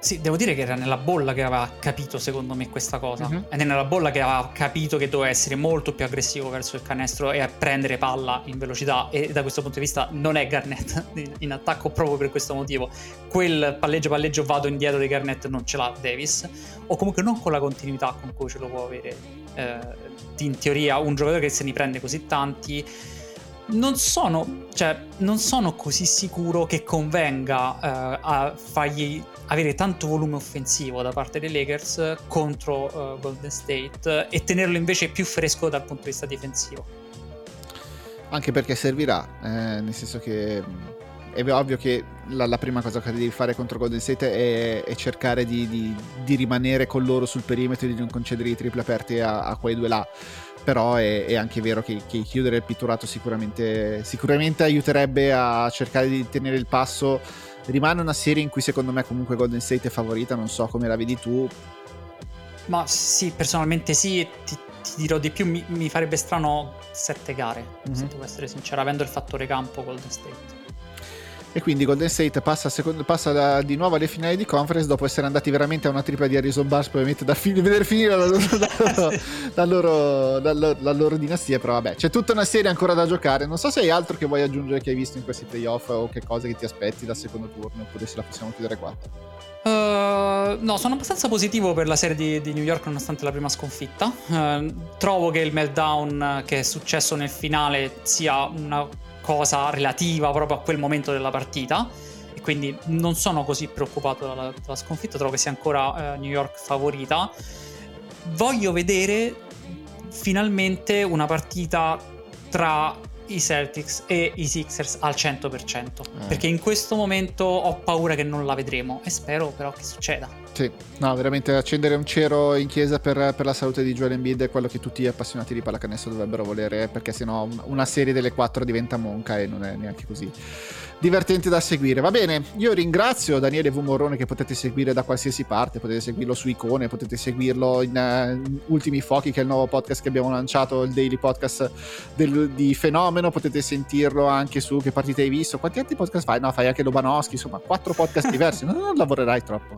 Sì, devo dire che era nella bolla che aveva capito, secondo me, questa cosa. Uh-huh. Era nella bolla che aveva capito che doveva essere molto più aggressivo verso il canestro e a prendere palla in velocità, e da questo punto di vista non è Garnett in attacco proprio per questo motivo. Quel palleggio palleggio vado indietro di Garnett non ce l'ha Davis, o comunque non con la continuità con cui ce lo può avere eh, in teoria un giocatore che se ne prende così tanti. Non sono, cioè, non sono così sicuro che convenga eh, a fargli avere tanto volume offensivo da parte dei Lakers contro eh, Golden State, e tenerlo invece più fresco dal punto di vista difensivo. Anche perché servirà, eh, nel senso che è ovvio che la, la prima cosa che devi fare contro Golden State è, è cercare di, di, di rimanere con loro sul perimetro e di non concedere i triple aperti a, a quei due là. Però è, è anche vero che, che chiudere il pitturato sicuramente, sicuramente aiuterebbe a cercare di tenere il passo. Rimane una serie in cui secondo me comunque Golden State è favorita, non so come la vedi tu. Ma sì, personalmente sì, ti, ti dirò di più, mi, mi farebbe strano sette gare, mm-hmm. se devo essere sincero, avendo il fattore campo Golden State. E quindi Golden State passa, secondo, passa da, di nuovo alle finali di conference, dopo essere andati veramente a una tripla di Harrison Barnes, probabilmente da fin- vedere finire la loro, la, loro, la, loro, la loro dinastia. Però vabbè, c'è tutta una serie ancora da giocare. Non so se hai altro che vuoi aggiungere che hai visto in questi playoff, o che cosa che ti aspetti dal secondo turno, oppure se la possiamo chiudere qua. Uh, no, sono abbastanza positivo per la serie di, di New York, nonostante la prima sconfitta. Uh, trovo che il meltdown che è successo nel finale sia una cosa relativa proprio a quel momento della partita, e quindi non sono così preoccupato dalla, dalla sconfitta. Trovo che sia ancora eh, New York favorita. Voglio vedere finalmente una partita tra i Celtics e i Sixers al cento per cento, eh. perché in questo momento ho paura che non la vedremo, e spero però che succeda. Sì, no, veramente accendere un cero in chiesa per, per la salute di Joel Embiid è quello che tutti gli appassionati di pallacanestro dovrebbero volere, perché sennò una serie delle quattro diventa monca e non è neanche così divertente da seguire. Va bene, io ringrazio Daniele V. Morrone, che potete seguire da qualsiasi parte, potete seguirlo su Icone, potete seguirlo in uh, Ultimi Fuochi, che è il nuovo podcast che abbiamo lanciato, il daily podcast del, di Fenomeno, potete sentirlo anche su Che Partite Hai Visto, quanti altri podcast fai? No, fai anche Lobanowski, insomma quattro podcast diversi, non, non lavorerai troppo.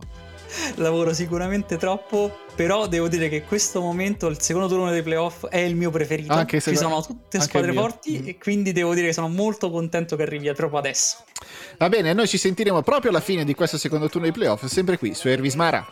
lavoro sicuramente troppo, però devo dire che questo momento, il secondo turno dei playoff, è il mio preferito. Anche se ci sono tutte squadre forti, mm. e quindi devo dire che sono molto contento che arrivi proprio adesso. Va bene, noi ci sentiremo proprio alla fine di questo secondo turno dei playoff, sempre qui su Ervismara.